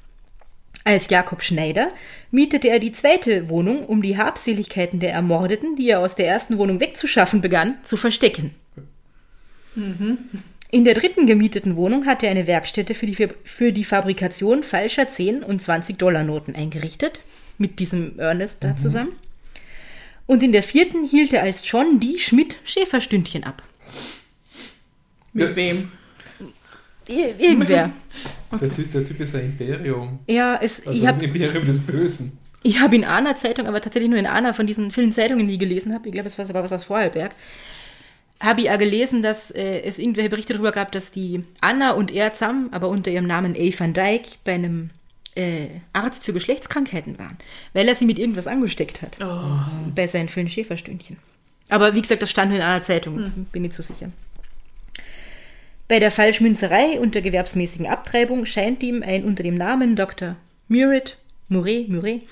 Als Jakob Schneider mietete er die zweite Wohnung, um die Habseligkeiten der Ermordeten, die er aus der ersten Wohnung wegzuschaffen begann, zu verstecken. Mhm. In der dritten gemieteten Wohnung hatte er eine Werkstätte für die, für die Fabrikation falscher zehn- und zwanzig-Dollar-Noten eingerichtet, mit diesem Ernest da mhm. zusammen. Und in der vierten hielt er als John D. Schmidt Schäferstündchen ab. Mit ja. wem? Ir- irgendwer. Okay. Der, typ, der Typ ist ein Imperium. Ja, es, also ich hab, ein Imperium des Bösen. Ich habe in Anna Zeitung, aber tatsächlich nur in Anna von diesen vielen Zeitungen, die ich gelesen habe, ich glaube, es war sogar was aus Vorarlberg, habe ich auch gelesen, dass äh, es irgendwelche Berichte darüber gab, dass die Anna und er zusammen, aber unter ihrem Namen E. van Dijk, bei einem äh, Arzt für Geschlechtskrankheiten waren, weil er sie mit irgendwas angesteckt hat. Oh. Bei seinen vielen Schäferstündchen. Aber wie gesagt, das stand nur in Anna Zeitung, hm. bin ich zu sicher. Bei der Falschmünzerei und der gewerbsmäßigen Abtreibung scheint ihm ein unter dem Namen Doktor Murat, Muret, Muret,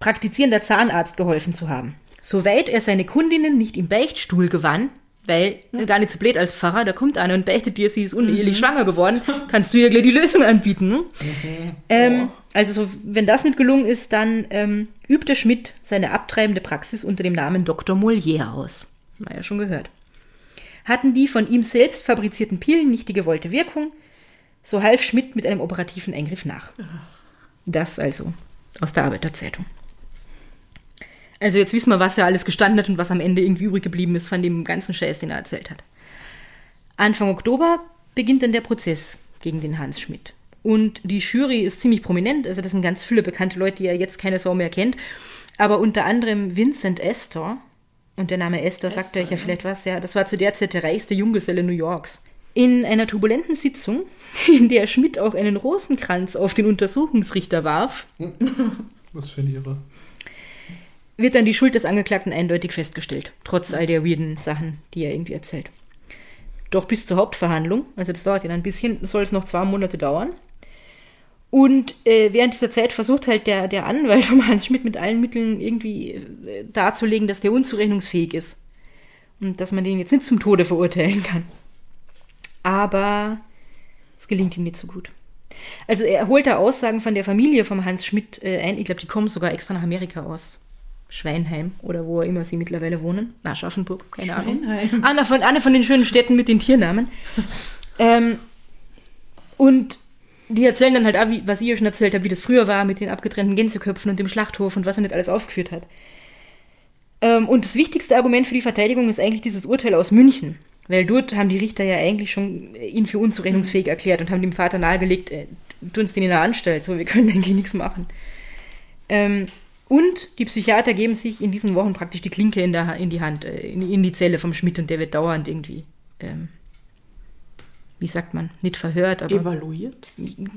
praktizierender Zahnarzt geholfen zu haben. Soweit er seine Kundinnen nicht im Beichtstuhl gewann, weil, mhm. gar nicht so blöd als Pfarrer, da kommt einer und beichtet dir, sie ist unehelich mhm. schwanger geworden, kannst du ihr gleich die Lösung anbieten. Ne? Mhm. Ähm, also so, wenn das nicht gelungen ist, dann ähm, übte Schmidt seine abtreibende Praxis unter dem Namen Doktor Molière aus. Haben wir ja schon gehört. Hatten die von ihm selbst fabrizierten Pillen nicht die gewollte Wirkung, so half Schmidt mit einem operativen Eingriff nach. Das also aus der Arbeiterzeitung. Also jetzt wissen wir, was er alles gestanden hat und was am Ende irgendwie übrig geblieben ist von dem ganzen Scheiß, den er erzählt hat. Anfang Oktober beginnt dann der Prozess gegen den Hans Schmidt. Und die Jury ist ziemlich prominent, also das sind ganz viele bekannte Leute, die ja jetzt keine Sau mehr kennt, aber unter anderem Vincent Astor. Und der Name Esther sagt euch ja vielleicht was. Ja, das war zu der Zeit der reichste Junggeselle New Yorks. In einer turbulenten Sitzung, in der Schmidt auch einen Rosenkranz auf den Untersuchungsrichter warf, was für ein Irrer, wird dann die Schuld des Angeklagten eindeutig festgestellt. Trotz all der weirden Sachen, die er irgendwie erzählt. Doch bis zur Hauptverhandlung, also das dauert ja dann ein bisschen, soll es noch zwei Monate dauern. Und äh, während dieser Zeit versucht halt der, der Anwalt von Hans Schmidt mit allen Mitteln irgendwie äh, darzulegen, dass der unzurechnungsfähig ist. Und dass man den jetzt nicht zum Tode verurteilen kann. Aber es gelingt ihm nicht so gut. Also er holt da Aussagen von der Familie von Hans Schmidt äh, ein. Ich glaube, die kommen sogar extra nach Amerika aus. Schweinheim oder wo immer sie mittlerweile wohnen. Na, Aschaffenburg, keine Ahnung. Anna von, Anna von den schönen Städten mit den Tiernamen. ähm, und die erzählen dann halt auch, wie, was ich ja schon erzählt habe, wie das früher war mit den abgetrennten Gänseköpfen und dem Schlachthof und was er nicht alles aufgeführt hat. Ähm, und das wichtigste Argument für die Verteidigung ist eigentlich dieses Urteil aus München. Weil dort haben die Richter ja eigentlich schon ihn für unzurechnungsfähig erklärt und haben dem Vater nahegelegt, äh, tu uns den in der Anstalt, so, wir können eigentlich nichts machen. Ähm, und die Psychiater geben sich in diesen Wochen praktisch die Klinke in, der, in die Hand, äh, in, in die Zelle vom Schmidt und der wird dauernd irgendwie... Ähm, Wie sagt man? Nicht verhört, aber... Evaluiert.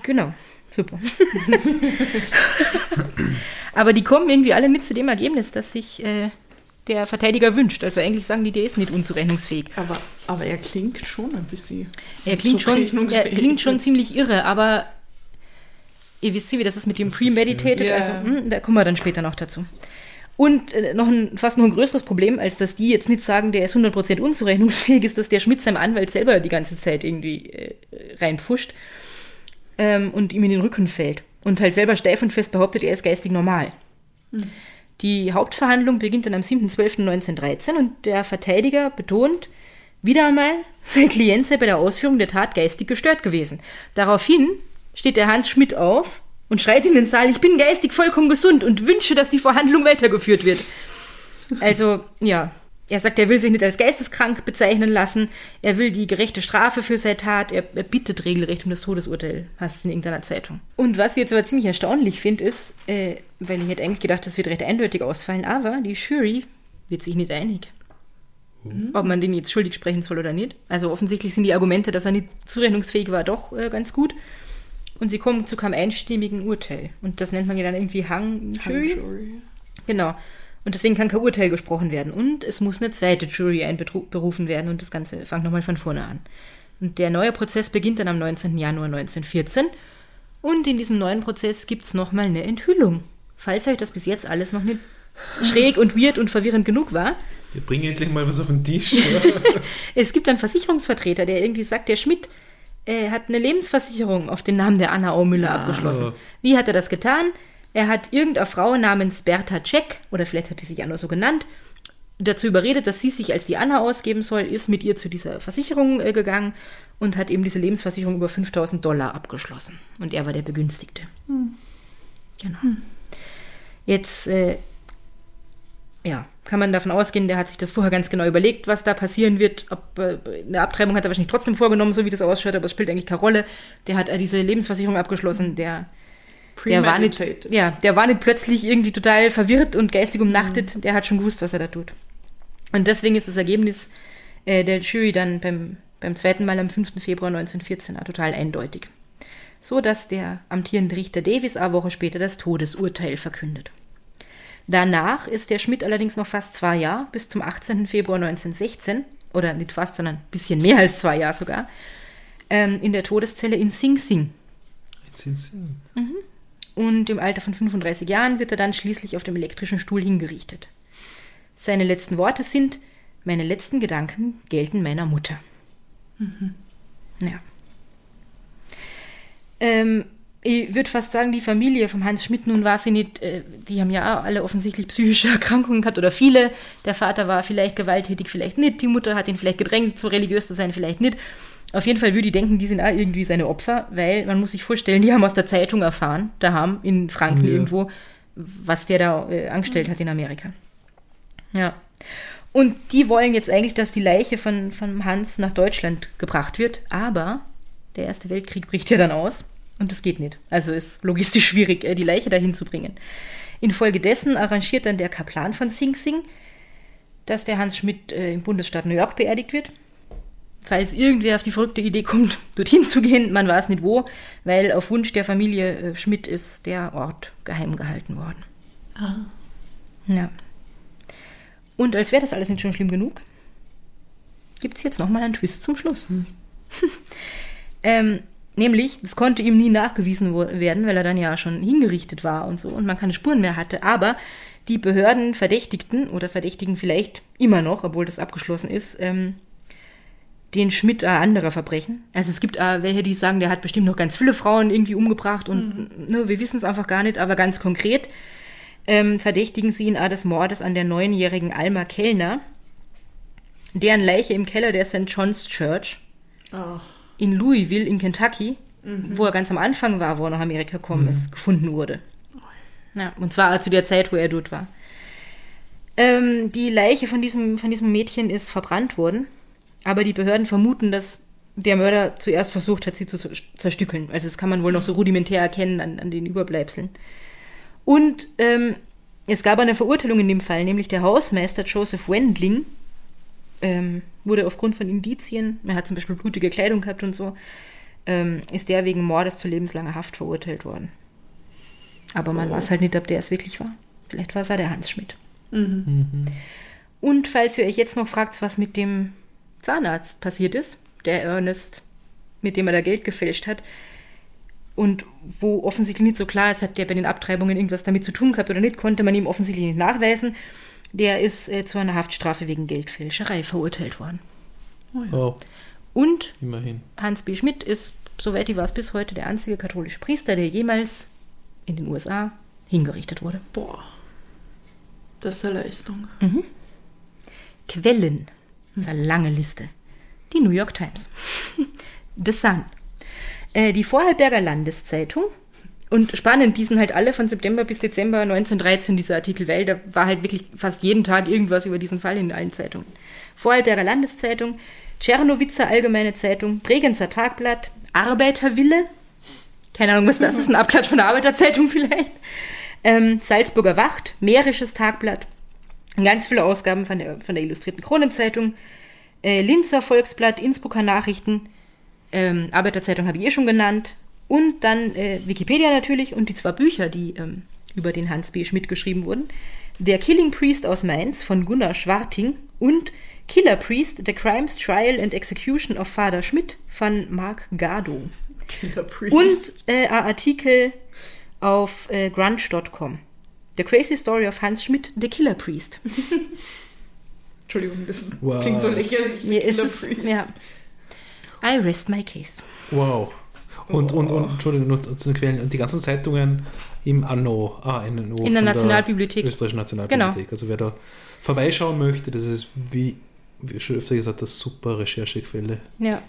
Genau, super. Aber die kommen irgendwie alle mit zu dem Ergebnis, dass sich äh, der Verteidiger wünscht. Also eigentlich sagen die, der ist nicht unzurechnungsfähig. Aber, aber er klingt schon ein bisschen... Er klingt schon, er klingt schon ziemlich irre, aber ihr wisst ja, wie das ist mit dem Premeditated. Ja. Also, mh, da kommen wir dann später noch dazu. Und noch ein, fast noch ein größeres Problem, als dass die jetzt nicht sagen, der ist hundert Prozent unzurechnungsfähig, ist, dass der Schmidt seinem Anwalt selber die ganze Zeit irgendwie äh, reinpfuscht ähm, und ihm in den Rücken fällt. Und halt selber steif und fest behauptet, er ist geistig normal. Hm. Die Hauptverhandlung beginnt dann am siebten zwölften neunzehnhundertdreizehn und der Verteidiger betont, wieder einmal, sein Klient sei bei der Ausführung der Tat geistig gestört gewesen. Daraufhin steht der Hans Schmidt auf und schreit in den Saal, ich bin geistig vollkommen gesund und wünsche, dass die Verhandlung weitergeführt wird. Also, ja, er sagt, er will sich nicht als geisteskrank bezeichnen lassen, er will die gerechte Strafe für seine Tat, er, er bittet regelrecht um das Todesurteil, hast du in irgendeiner Zeitung. Und was ich jetzt aber ziemlich erstaunlich finde, ist, äh, weil ich hätte eigentlich gedacht, das wird recht eindeutig ausfallen, aber die Jury wird sich nicht einig, mhm. ob man den jetzt schuldig sprechen soll oder nicht. Also offensichtlich sind die Argumente, dass er nicht zurechnungsfähig war, doch äh, ganz gut. Und sie kommen zu keinem einstimmigen Urteil. Und das nennt man ja dann irgendwie Hang-Jury. Hang-Jury. Genau. Und deswegen kann kein Urteil gesprochen werden. Und es muss eine zweite Jury einberufen werden. Und das Ganze fängt nochmal von vorne an. Und der neue Prozess beginnt dann am neunzehnten Januar neunzehnhundertvierzehn. Und in diesem neuen Prozess gibt es nochmal eine Enthüllung. Falls euch das bis jetzt alles noch nicht schräg und weird und verwirrend genug war. Wir bringen endlich mal was auf den Tisch. Es gibt einen Versicherungsvertreter, der irgendwie sagt, der Schmidt... Er hat eine Lebensversicherung auf den Namen der Anna Aumüller ja. abgeschlossen. Wie hat er das getan? Er hat irgendeine Frau namens Bertha Czech, oder vielleicht hat die sich auch nur so genannt, dazu überredet, dass sie sich als die Anna ausgeben soll, ist mit ihr zu dieser Versicherung äh, gegangen und hat eben diese Lebensversicherung über fünftausend Dollar abgeschlossen. Und er war der Begünstigte. Hm. Genau. Hm. Jetzt äh, ja, kann man davon ausgehen, der hat sich das vorher ganz genau überlegt, was da passieren wird. Ob, äh, eine Abtreibung hat er wahrscheinlich trotzdem vorgenommen, so wie das ausschaut, aber es spielt eigentlich keine Rolle. Der hat äh, diese Lebensversicherung abgeschlossen, der, der, war nicht, ja, der war nicht plötzlich irgendwie total verwirrt und geistig umnachtet. Mhm. Der hat schon gewusst, was er da tut. Und deswegen ist das Ergebnis äh, der Jury dann beim, beim zweiten Mal am fünften Februar neunzehnhundertvierzehn total eindeutig. So dass der amtierende Richter Davis eine Woche später das Todesurteil verkündet. Danach ist der Schmidt allerdings noch fast zwei Jahre, bis zum achtzehnten Februar neunzehnhundertsechzehn, oder nicht fast, sondern ein bisschen mehr als zwei Jahre sogar, ähm, in der Todeszelle in Sing Sing. In Sing Sing. Mhm. Und im Alter von fünfunddreißig Jahren wird er dann schließlich auf dem elektrischen Stuhl hingerichtet. Seine letzten Worte sind: Meine letzten Gedanken gelten meiner Mutter. Mhm. Ja. Ähm, Ich würde fast sagen, die Familie vom Hans Schmidt, nun war sie nicht, die haben ja auch alle offensichtlich psychische Erkrankungen gehabt oder viele. Der Vater war vielleicht gewalttätig, vielleicht nicht. Die Mutter hat ihn vielleicht gedrängt, so religiös zu sein, vielleicht nicht. Auf jeden Fall würde ich denken, die sind auch irgendwie seine Opfer, weil man muss sich vorstellen, die haben aus der Zeitung erfahren, da haben in Franken ja. irgendwo, was der da äh, angestellt hat in Amerika. Ja. Und die wollen jetzt eigentlich, dass die Leiche von, von Hans nach Deutschland gebracht wird, aber der Erste Weltkrieg bricht ja dann aus. Und das geht nicht. Also ist logistisch schwierig, die Leiche dahin zu bringen. Infolgedessen arrangiert dann der Kaplan von Sing Sing, dass der Hans Schmidt im Bundesstaat New York beerdigt wird. Falls irgendwer auf die verrückte Idee kommt, dorthin zu gehen, man weiß nicht wo, weil auf Wunsch der Familie Schmidt ist der Ort geheim gehalten worden. Ah. Ja. Und als wäre das alles nicht schon schlimm genug, gibt es jetzt nochmal einen Twist zum Schluss. Hm. ähm, Nämlich, das konnte ihm nie nachgewiesen werden, weil er dann ja schon hingerichtet war und so und man keine Spuren mehr hatte. Aber die Behörden verdächtigten oder verdächtigen vielleicht immer noch, obwohl das abgeschlossen ist, ähm, den Schmidt äh, anderer Verbrechen. Also es gibt äh, welche, die sagen, der hat bestimmt noch ganz viele Frauen irgendwie umgebracht und mhm. ne, wir wissen es einfach gar nicht. Aber ganz konkret ähm, verdächtigen sie ihn äh, des Mordes an der neunjährigen Alma Kellner, deren Leiche im Keller der Saint John's Church. Oh. in Louisville in Kentucky, mhm. wo er ganz am Anfang war, wo er nach Amerika gekommen mhm. ist, gefunden wurde. Ja, und zwar zu der Zeit, wo er dort war. Ähm, die Leiche von diesem, von diesem Mädchen ist verbrannt worden, aber die Behörden vermuten, dass der Mörder zuerst versucht hat, sie zu zerstückeln. Also das kann man wohl noch so rudimentär erkennen an, an den Überbleibseln. Und ähm, es gab eine Verurteilung in dem Fall, nämlich der Hausmeister Joseph Wendling, Ähm, wurde aufgrund von Indizien, er hat zum Beispiel blutige Kleidung gehabt und so, ähm, ist der wegen Mordes zu lebenslanger Haft verurteilt worden. Aber man oh. weiß halt nicht, ob der es wirklich war. Vielleicht war es auch der Hans Schmidt. Mhm. Mhm. Und falls ihr euch jetzt noch fragt, was mit dem Zahnarzt passiert ist, der Ernest, mit dem er da Geld gefälscht hat, und wo offensichtlich nicht so klar ist, hat der bei den Abtreibungen irgendwas damit zu tun gehabt oder nicht, konnte man ihm offensichtlich nicht nachweisen. Der ist äh, zu einer Haftstrafe wegen Geldfälscherei verurteilt worden. Oh ja. oh. Und immerhin. Hans B. Schmidt ist, soweit ich weiß, bis heute der einzige katholische Priester, der jemals in den U S A hingerichtet wurde. Boah, das ist eine Leistung. Mhm. Quellen, das ist eine lange Liste. Die New York Times, The Sun, äh, die Vorarlberger Landeszeitung. Und spannend, die sind halt alle von September bis Dezember neunzehnhundertdreizehn, diese Artikel, weil da war halt wirklich fast jeden Tag irgendwas über diesen Fall in allen Zeitungen. Vorarlberger Landeszeitung, Tschernowitzer Allgemeine Zeitung, Bregenzer Tagblatt, Arbeiterwille, keine Ahnung, was das ist, ein Abklatsch von der Arbeiterzeitung vielleicht, ähm, Salzburger Wacht, Mährisches Tagblatt, ganz viele Ausgaben von der, von der Illustrierten Kronenzeitung, äh, Linzer Volksblatt, Innsbrucker Nachrichten, ähm, Arbeiterzeitung habe ich eh schon genannt, und dann äh, Wikipedia natürlich und die zwei Bücher, die ähm, über den Hans B. Schmidt geschrieben wurden. Der Killing Priest aus Mainz von Gunnar Schwarting und Killer Priest, The Crimes, Trial and Execution of Father Schmidt von Mark Gado. Killer Priest. Und äh, ein Artikel auf äh, grunge Punkt com. The Crazy Story of Hans Schmidt, The Killer Priest. Entschuldigung, das wow. klingt so lächerlich. Ja, Killer ist, Priest. Ja. I rest my case. Wow. Und, oh. und, und, Entschuldigung, nur zu den Quellen. Und die ganzen Zeitungen im Anno, ah, in, in der Nationalbibliothek. Der Österreichischen Nationalbibliothek. Genau. Also wer da vorbeischauen möchte, das ist, wie, wie schon öfter gesagt, eine super Recherchequelle. Ja.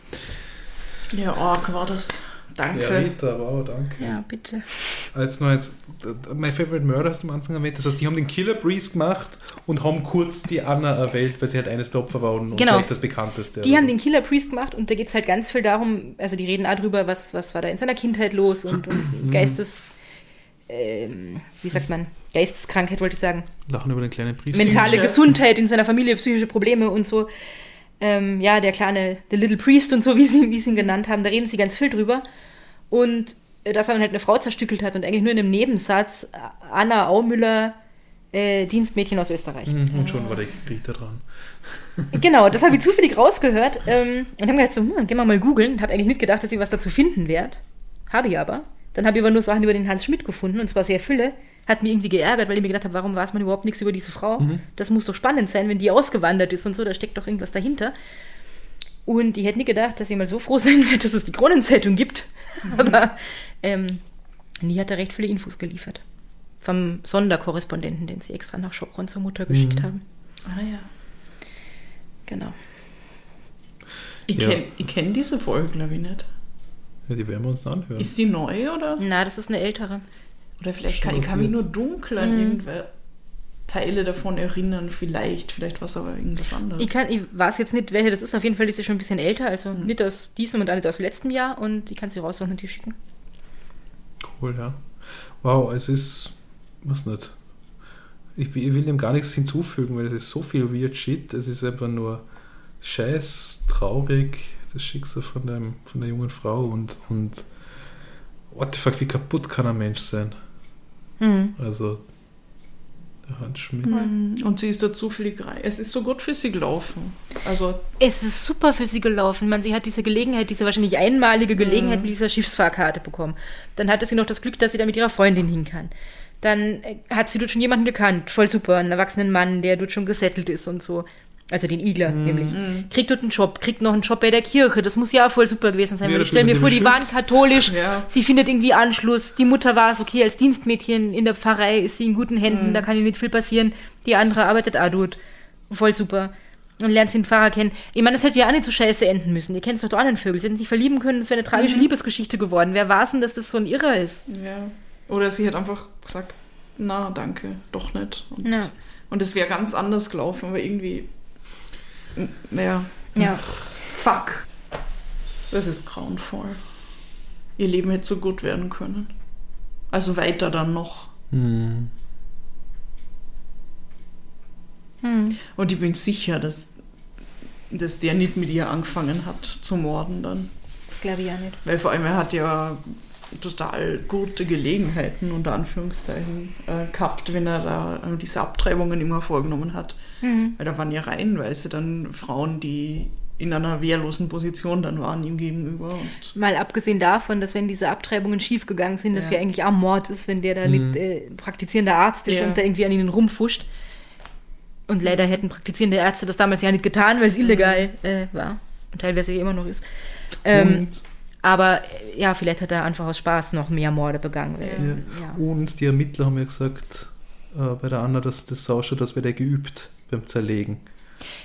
Ja, arg war das. Danke. Ja, Rita, wow, danke. Ja, bitte. Als noch jetzt, My Favorite Murder hast du am Anfang erwähnt. Das heißt, die haben den Killer Breeze gemacht und haben kurz die Anna erwählt, weil sie halt eines der Opfer war und, genau. und vielleicht das bekannteste. Die haben so. den Killer Breeze gemacht und da geht es halt ganz viel darum, also die reden auch drüber, was, was war da in seiner Kindheit los und, und Geistes... Ähm, wie sagt man? Geisteskrankheit, wollte ich sagen. Lachen über den kleinen Priester. Mentale Gesundheit in seiner Familie, psychische Probleme und so. Ähm, ja, der kleine, der Little Priest und so, wie sie, wie sie ihn genannt haben, da reden sie ganz viel drüber. Und dass er dann halt eine Frau zerstückelt hat und eigentlich nur in einem Nebensatz Anna Aumüller, äh, Dienstmädchen aus Österreich. Und schon war der Rita dran. Genau, das habe ich zufällig rausgehört ähm, und habe gedacht so, hm, gehen wir mal googeln. Und habe eigentlich nicht gedacht, dass ich was dazu finden werde. Habe ich aber. Dann habe ich aber nur Sachen über den Hans Schmidt gefunden, und zwar sehr viele. Hat mich irgendwie geärgert, weil ich mir gedacht habe, warum weiß man überhaupt nichts über diese Frau? Mhm. Das muss doch spannend sein, wenn die ausgewandert ist und so, da steckt doch irgendwas dahinter. Und ich hätte nie gedacht, dass ich mal so froh sein werde, dass es die Kronenzeitung gibt. Mhm. Aber ähm, nie hat er recht viele Infos geliefert. Vom Sonderkorrespondenten, den sie extra nach Sopron zur Mutter geschickt mhm. haben. Ah ja. Genau. Ich ja. kenne kenn diese Folge, glaube ich, nicht. Ja, die werden wir uns anhören. Ist die neu, oder? Nein, das ist eine ältere. Oder vielleicht kann ich kann mich nur dunkel an mhm. irgendwelche Teile davon erinnern. Vielleicht, vielleicht war es aber irgendwas anderes. Ich, kann, ich weiß jetzt nicht, welche das ist. Auf jeden Fall ist sie schon ein bisschen älter. Also mhm. nicht aus diesem und auch nicht aus letztem Jahr. Und ich kann sie raussuchen und die schicken. Cool, ja. Wow, es ist... Was nicht? Ich, ich will dem gar nichts hinzufügen, weil es ist so viel weird shit. Es ist einfach nur scheiß, traurig... Das Schicksal von, dem, von der jungen Frau und, und what the fuck, wie kaputt kann ein Mensch sein? Mhm. Also, der Hans Schmidt. Mhm. Und sie ist da zufällig rein. Es ist so gut für sie gelaufen. Also, es ist super für sie gelaufen. Man, sie hat diese Gelegenheit, diese wahrscheinlich einmalige Gelegenheit mhm. mit dieser Schiffsfahrkarte bekommen. Dann hatte sie noch das Glück, dass sie da mit ihrer Freundin hin kann. Dann hat sie dort schon jemanden gekannt. Voll super, einen erwachsenen Mann, der dort schon gesettelt ist und so. Also den Igler mm. nämlich. Kriegt dort einen Job, kriegt noch einen Job bei der Kirche. Das muss ja auch voll super gewesen sein. Ja, weil ich stelle mir vor, die waren katholisch. Ja. Sie findet irgendwie Anschluss. Die Mutter war es, okay, als Dienstmädchen in der Pfarrei ist sie in guten Händen. Mm. Da kann ihr nicht viel passieren. Die andere arbeitet auch dort. Voll super. Und lernt sie den Pfarrer kennen. Ich meine, das hätte ja auch nicht so scheiße enden müssen. Ihr kennt es doch an den Vögeln. Sie hätten sich verlieben können. Das wäre eine tragische mm. Liebesgeschichte geworden. Wer war es denn, dass das so ein Irrer ist? Ja. Oder sie hat einfach gesagt, na, danke, doch nicht. Und, ja. und es wäre ganz anders gelaufen, aber irgendwie... Ja. ja. Fuck. Das ist grauenvoll. Ihr Leben hätte so gut werden können. Also weiter dann noch. Hm. Hm. Und ich bin sicher, dass, dass der nicht mit ihr angefangen hat zu morden dann. Das glaube ich ja nicht. Weil vor allem er hat ja total gute Gelegenheiten unter Anführungszeichen äh, gehabt, wenn er da äh, diese Abtreibungen immer vorgenommen hat. Mhm. Weil da waren ja reihenweise dann Frauen, die in einer wehrlosen Position dann waren ihm gegenüber. Und mal abgesehen davon, dass wenn diese Abtreibungen schiefgegangen sind, ja. dass ja eigentlich auch Mord ist, wenn der da mhm. nicht äh, praktizierender Arzt ist ja. und da irgendwie an ihnen rumfuscht. Und leider hätten praktizierende Ärzte das damals ja nicht getan, weil es illegal mhm. äh, war und teilweise immer noch ist. Ähm, und Aber ja, vielleicht hat er einfach aus Spaß noch mehr Morde begangen. Ja. Ja. Und die Ermittler haben ja gesagt, äh, bei der Anna, dass das ausschaut, so, dass wir der geübt beim Zerlegen.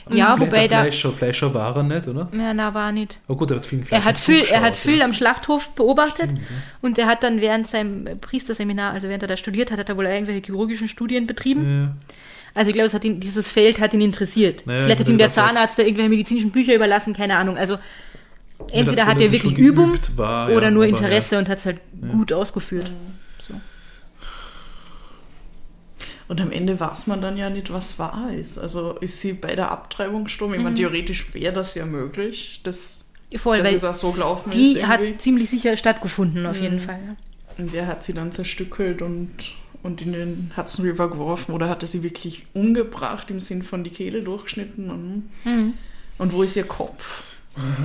Ja, vielleicht wobei der Fleischer, da, Fleischer war er nicht, oder? Ja, na war er nicht. Oh gut, er hat viel Fleisch er hat viel, er hat viel am Schlachthof beobachtet. Stimmt, ja. Und er hat dann während seinem Priesterseminar, also während er da studiert hat, hat er wohl irgendwelche chirurgischen Studien betrieben. Ja. Also ich glaube, es hat ihn, dieses Feld hat ihn interessiert. Naja, vielleicht hat ihm der Zahnarzt da irgendwelche medizinischen Bücher überlassen, keine Ahnung. Also entweder ja, hat er wirklich Übung war, oder ja, nur Interesse ja. und hat es halt ja. gut ausgeführt. So. Und am Ende weiß man dann ja nicht, was wahr ist. Also ist sie bei der Abtreibung gestorben? Ich meine, theoretisch wäre das ja möglich, dass, Voll, dass es auch so gelaufen die ist. Die hat ziemlich sicher stattgefunden, auf mhm. jeden Fall. Ja. Und der hat sie dann zerstückelt und, und in den Hudson River geworfen. Oder hat er sie wirklich umgebracht, im Sinn von die Kehle durchgeschnitten? Und, mhm. und wo ist ihr Kopf?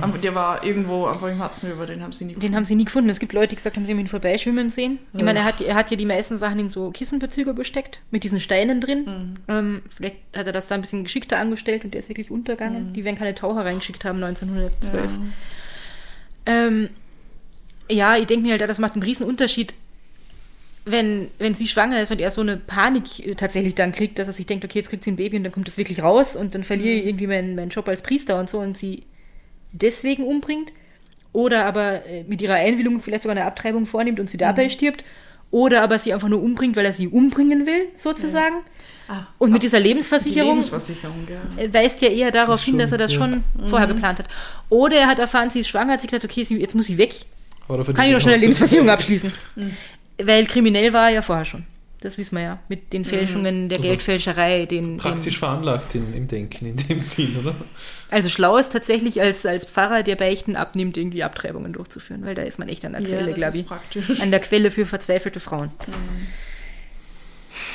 Aber der war irgendwo einfach im Hudson River, den haben sie nie gefunden. Den haben sie nie gefunden. Es gibt Leute, die gesagt haben, sie haben ihn vorbeischwimmen sehen. Ich meine, er hat, er hat ja die meisten Sachen in so Kissenbezüge gesteckt, mit diesen Steinen drin. Mhm. Ähm, vielleicht hat er das da ein bisschen geschickter angestellt und der ist wirklich untergegangen. Mhm. Die werden keine Taucher reingeschickt haben neunzehnhundertzwölf. Ja, ähm, ja ich denke mir halt, das macht einen riesen Unterschied, wenn, wenn sie schwanger ist und er so eine Panik tatsächlich dann kriegt, dass er sich denkt, okay, jetzt kriegt sie ein Baby und dann kommt das wirklich raus und dann verliere ich irgendwie meinen, meinen Job als Priester und so und sie deswegen umbringt oder aber mit ihrer Einwilligung vielleicht sogar eine Abtreibung vornimmt und sie dabei mhm. stirbt, oder aber sie einfach nur umbringt, weil er sie umbringen will, sozusagen. Ja. Ah, und mit dieser Lebensversicherung, die Lebensversicherung ja. weist ja eher darauf das hin, schon, dass er das ja. schon mhm. vorher geplant hat. Oder er hat erfahren, sie ist schwanger, hat sich gedacht, okay, jetzt muss sie weg. Kann ich doch schon eine Lebensversicherung abschließen. Mhm. Weil kriminell war er ja vorher schon. Das wissen wir ja, mit den Fälschungen, der also Geldfälscherei. Den, praktisch den, veranlagt in, im Denken, in dem Sinn, oder? Also schlau ist tatsächlich als, als Pfarrer, der Beichten abnimmt, irgendwie Abtreibungen durchzuführen, weil da ist man echt an der Quelle, ja, glaube ich. Praktisch. An der Quelle für verzweifelte Frauen. Mhm.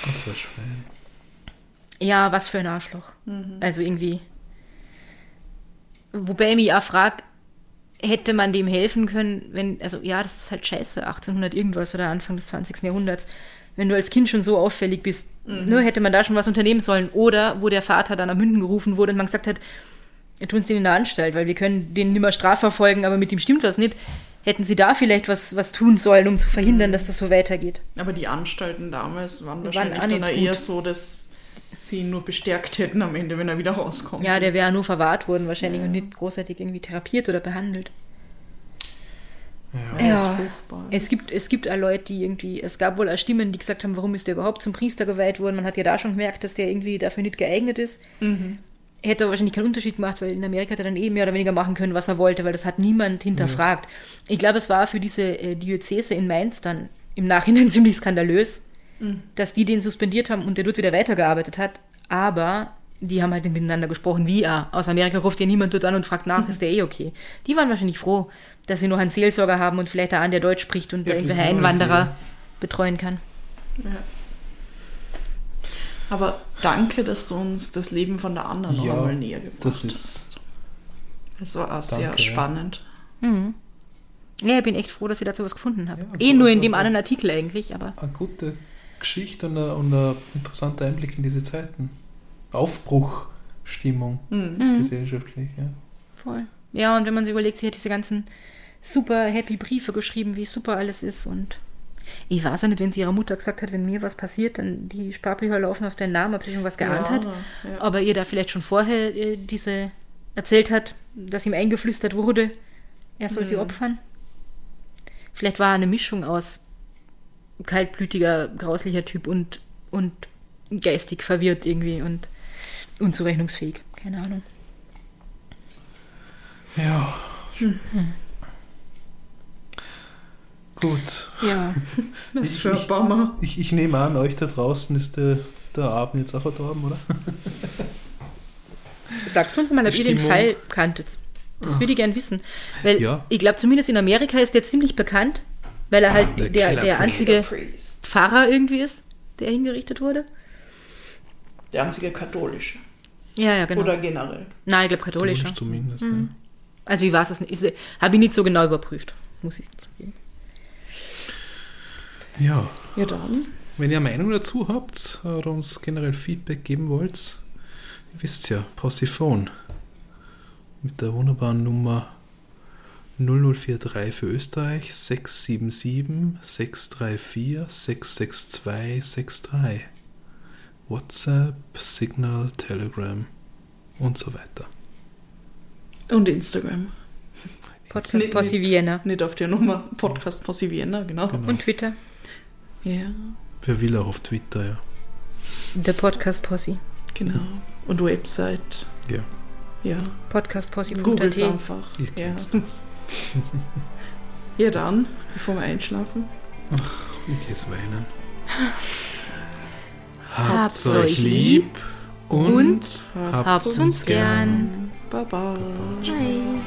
Das war schön. Ja, was für ein Arschloch. Mhm. Also irgendwie. Wobei ich mich auch frage, hätte man dem helfen können, wenn, also ja, das ist halt scheiße, achtzehnhundert irgendwas oder Anfang des zwanzigsten Jahrhunderts. Wenn du als Kind schon so auffällig bist, mhm. ne, hätte man da schon was unternehmen sollen. Oder wo der Vater dann am Münden gerufen wurde und man gesagt hat, wir tun es den in der Anstalt, weil wir können den nimmer strafverfolgen, aber mit ihm stimmt was nicht. Hätten sie da vielleicht was, was tun sollen, um zu verhindern, mhm. dass das so weitergeht. Aber die Anstalten damals waren wahrscheinlich waren dann eher gut. so, dass sie ihn nur bestärkt hätten am Ende, wenn er wieder rauskommt. Ja, der wäre nur verwahrt worden wahrscheinlich ja. und nicht großartig irgendwie therapiert oder behandelt. Ja, ja. Es gibt, es gibt auch Leute, die irgendwie, es gab wohl auch Stimmen, die gesagt haben, warum ist der überhaupt zum Priester geweiht worden? Man hat ja da schon gemerkt, dass der irgendwie dafür nicht geeignet ist. Mhm. Hätte aber wahrscheinlich keinen Unterschied gemacht, weil in Amerika hat er dann eh mehr oder weniger machen können, was er wollte, weil das hat niemand hinterfragt. Mhm. Ich glaube, es war für diese äh, Diözese in Mainz dann im Nachhinein ziemlich skandalös, mhm. dass die den suspendiert haben und der dort wieder weitergearbeitet hat, aber die haben halt nicht miteinander gesprochen, wie er. Aus Amerika ruft ja niemand dort an und fragt nach, ist der eh okay? Die waren wahrscheinlich froh, dass sie noch einen Seelsorger haben und vielleicht einen, der Deutsch spricht und ja, irgendwelche Einwanderer ja. betreuen kann. Ja. Aber danke, dass du uns das Leben von der anderen ja, noch einmal näher gebracht das ist hast. Das war auch sehr danke, spannend. Ja. Mhm. ja, ich bin echt froh, dass ihr dazu was gefunden habt. Ja, eh nur in dem anderen Artikel eigentlich. Aber eine gute Geschichte und ein, und ein interessanter Einblick in diese Zeiten. Aufbruchstimmung mhm. gesellschaftlich, ja. Voll. Ja, und wenn man sich überlegt, sie hat diese ganzen super happy Briefe geschrieben, wie super alles ist und ich weiß ja nicht, wenn sie ihrer Mutter gesagt hat, wenn mir was passiert, dann die Sparbrücher laufen auf deinen Namen, ob sie schon was geahnt ja, hat, ja. aber ihr da vielleicht schon vorher äh, diese erzählt hat, dass ihm eingeflüstert wurde, er soll mhm. sie opfern. Vielleicht war eine Mischung aus kaltblütiger, grauslicher Typ und, und geistig verwirrt irgendwie und unzurechnungsfähig. Keine Ahnung. Ja. Hm. Gut. Ja. Was ich, für ein Bummer. Ich, ich nehme an, euch da draußen ist der, der Abend jetzt auch verdorben, oder? Sagt uns mal, ob ihr den Fall kanntet. Das würde ich gern wissen. Weil ja. ich glaube, zumindest in Amerika ist der ziemlich bekannt, weil er halt der, der, der einzige Pfarrer irgendwie ist, der hingerichtet wurde. Der einzige katholische. Ja, ja, genau. Oder generell. Nein, ich glaube katholischer. Katholisch zumindest, mhm. ja. Also wie war es das? Habe ich nicht so genau überprüft, muss ich zugeben. Ja. Ja, dann. Wenn ihr eine Meinung dazu habt oder uns generell Feedback geben wollt, ihr wisst ja, Possiphone mit der wunderbaren Nummer null null vier drei für Österreich sechs sieben sieben, sechs drei vier, sechs sechs zwei, sechs drei. WhatsApp, Signal, Telegram und so weiter. Und Instagram. Podcast Possi Vienna. Nicht auf der Nummer. Podcast Possi Vienna, genau. genau. Und Twitter. Ja. Wer will auch auf Twitter, ja. Der Podcast Possi. Genau. Und Website. Ja. Ja. Podcast Possi. Googelt einfach. Ihr kennt ja. das. Ja, dann, bevor wir einschlafen. Ach, ich geht's weinen. Habt's euch lieb und, und habt's uns gern. gern. Baba. Bye.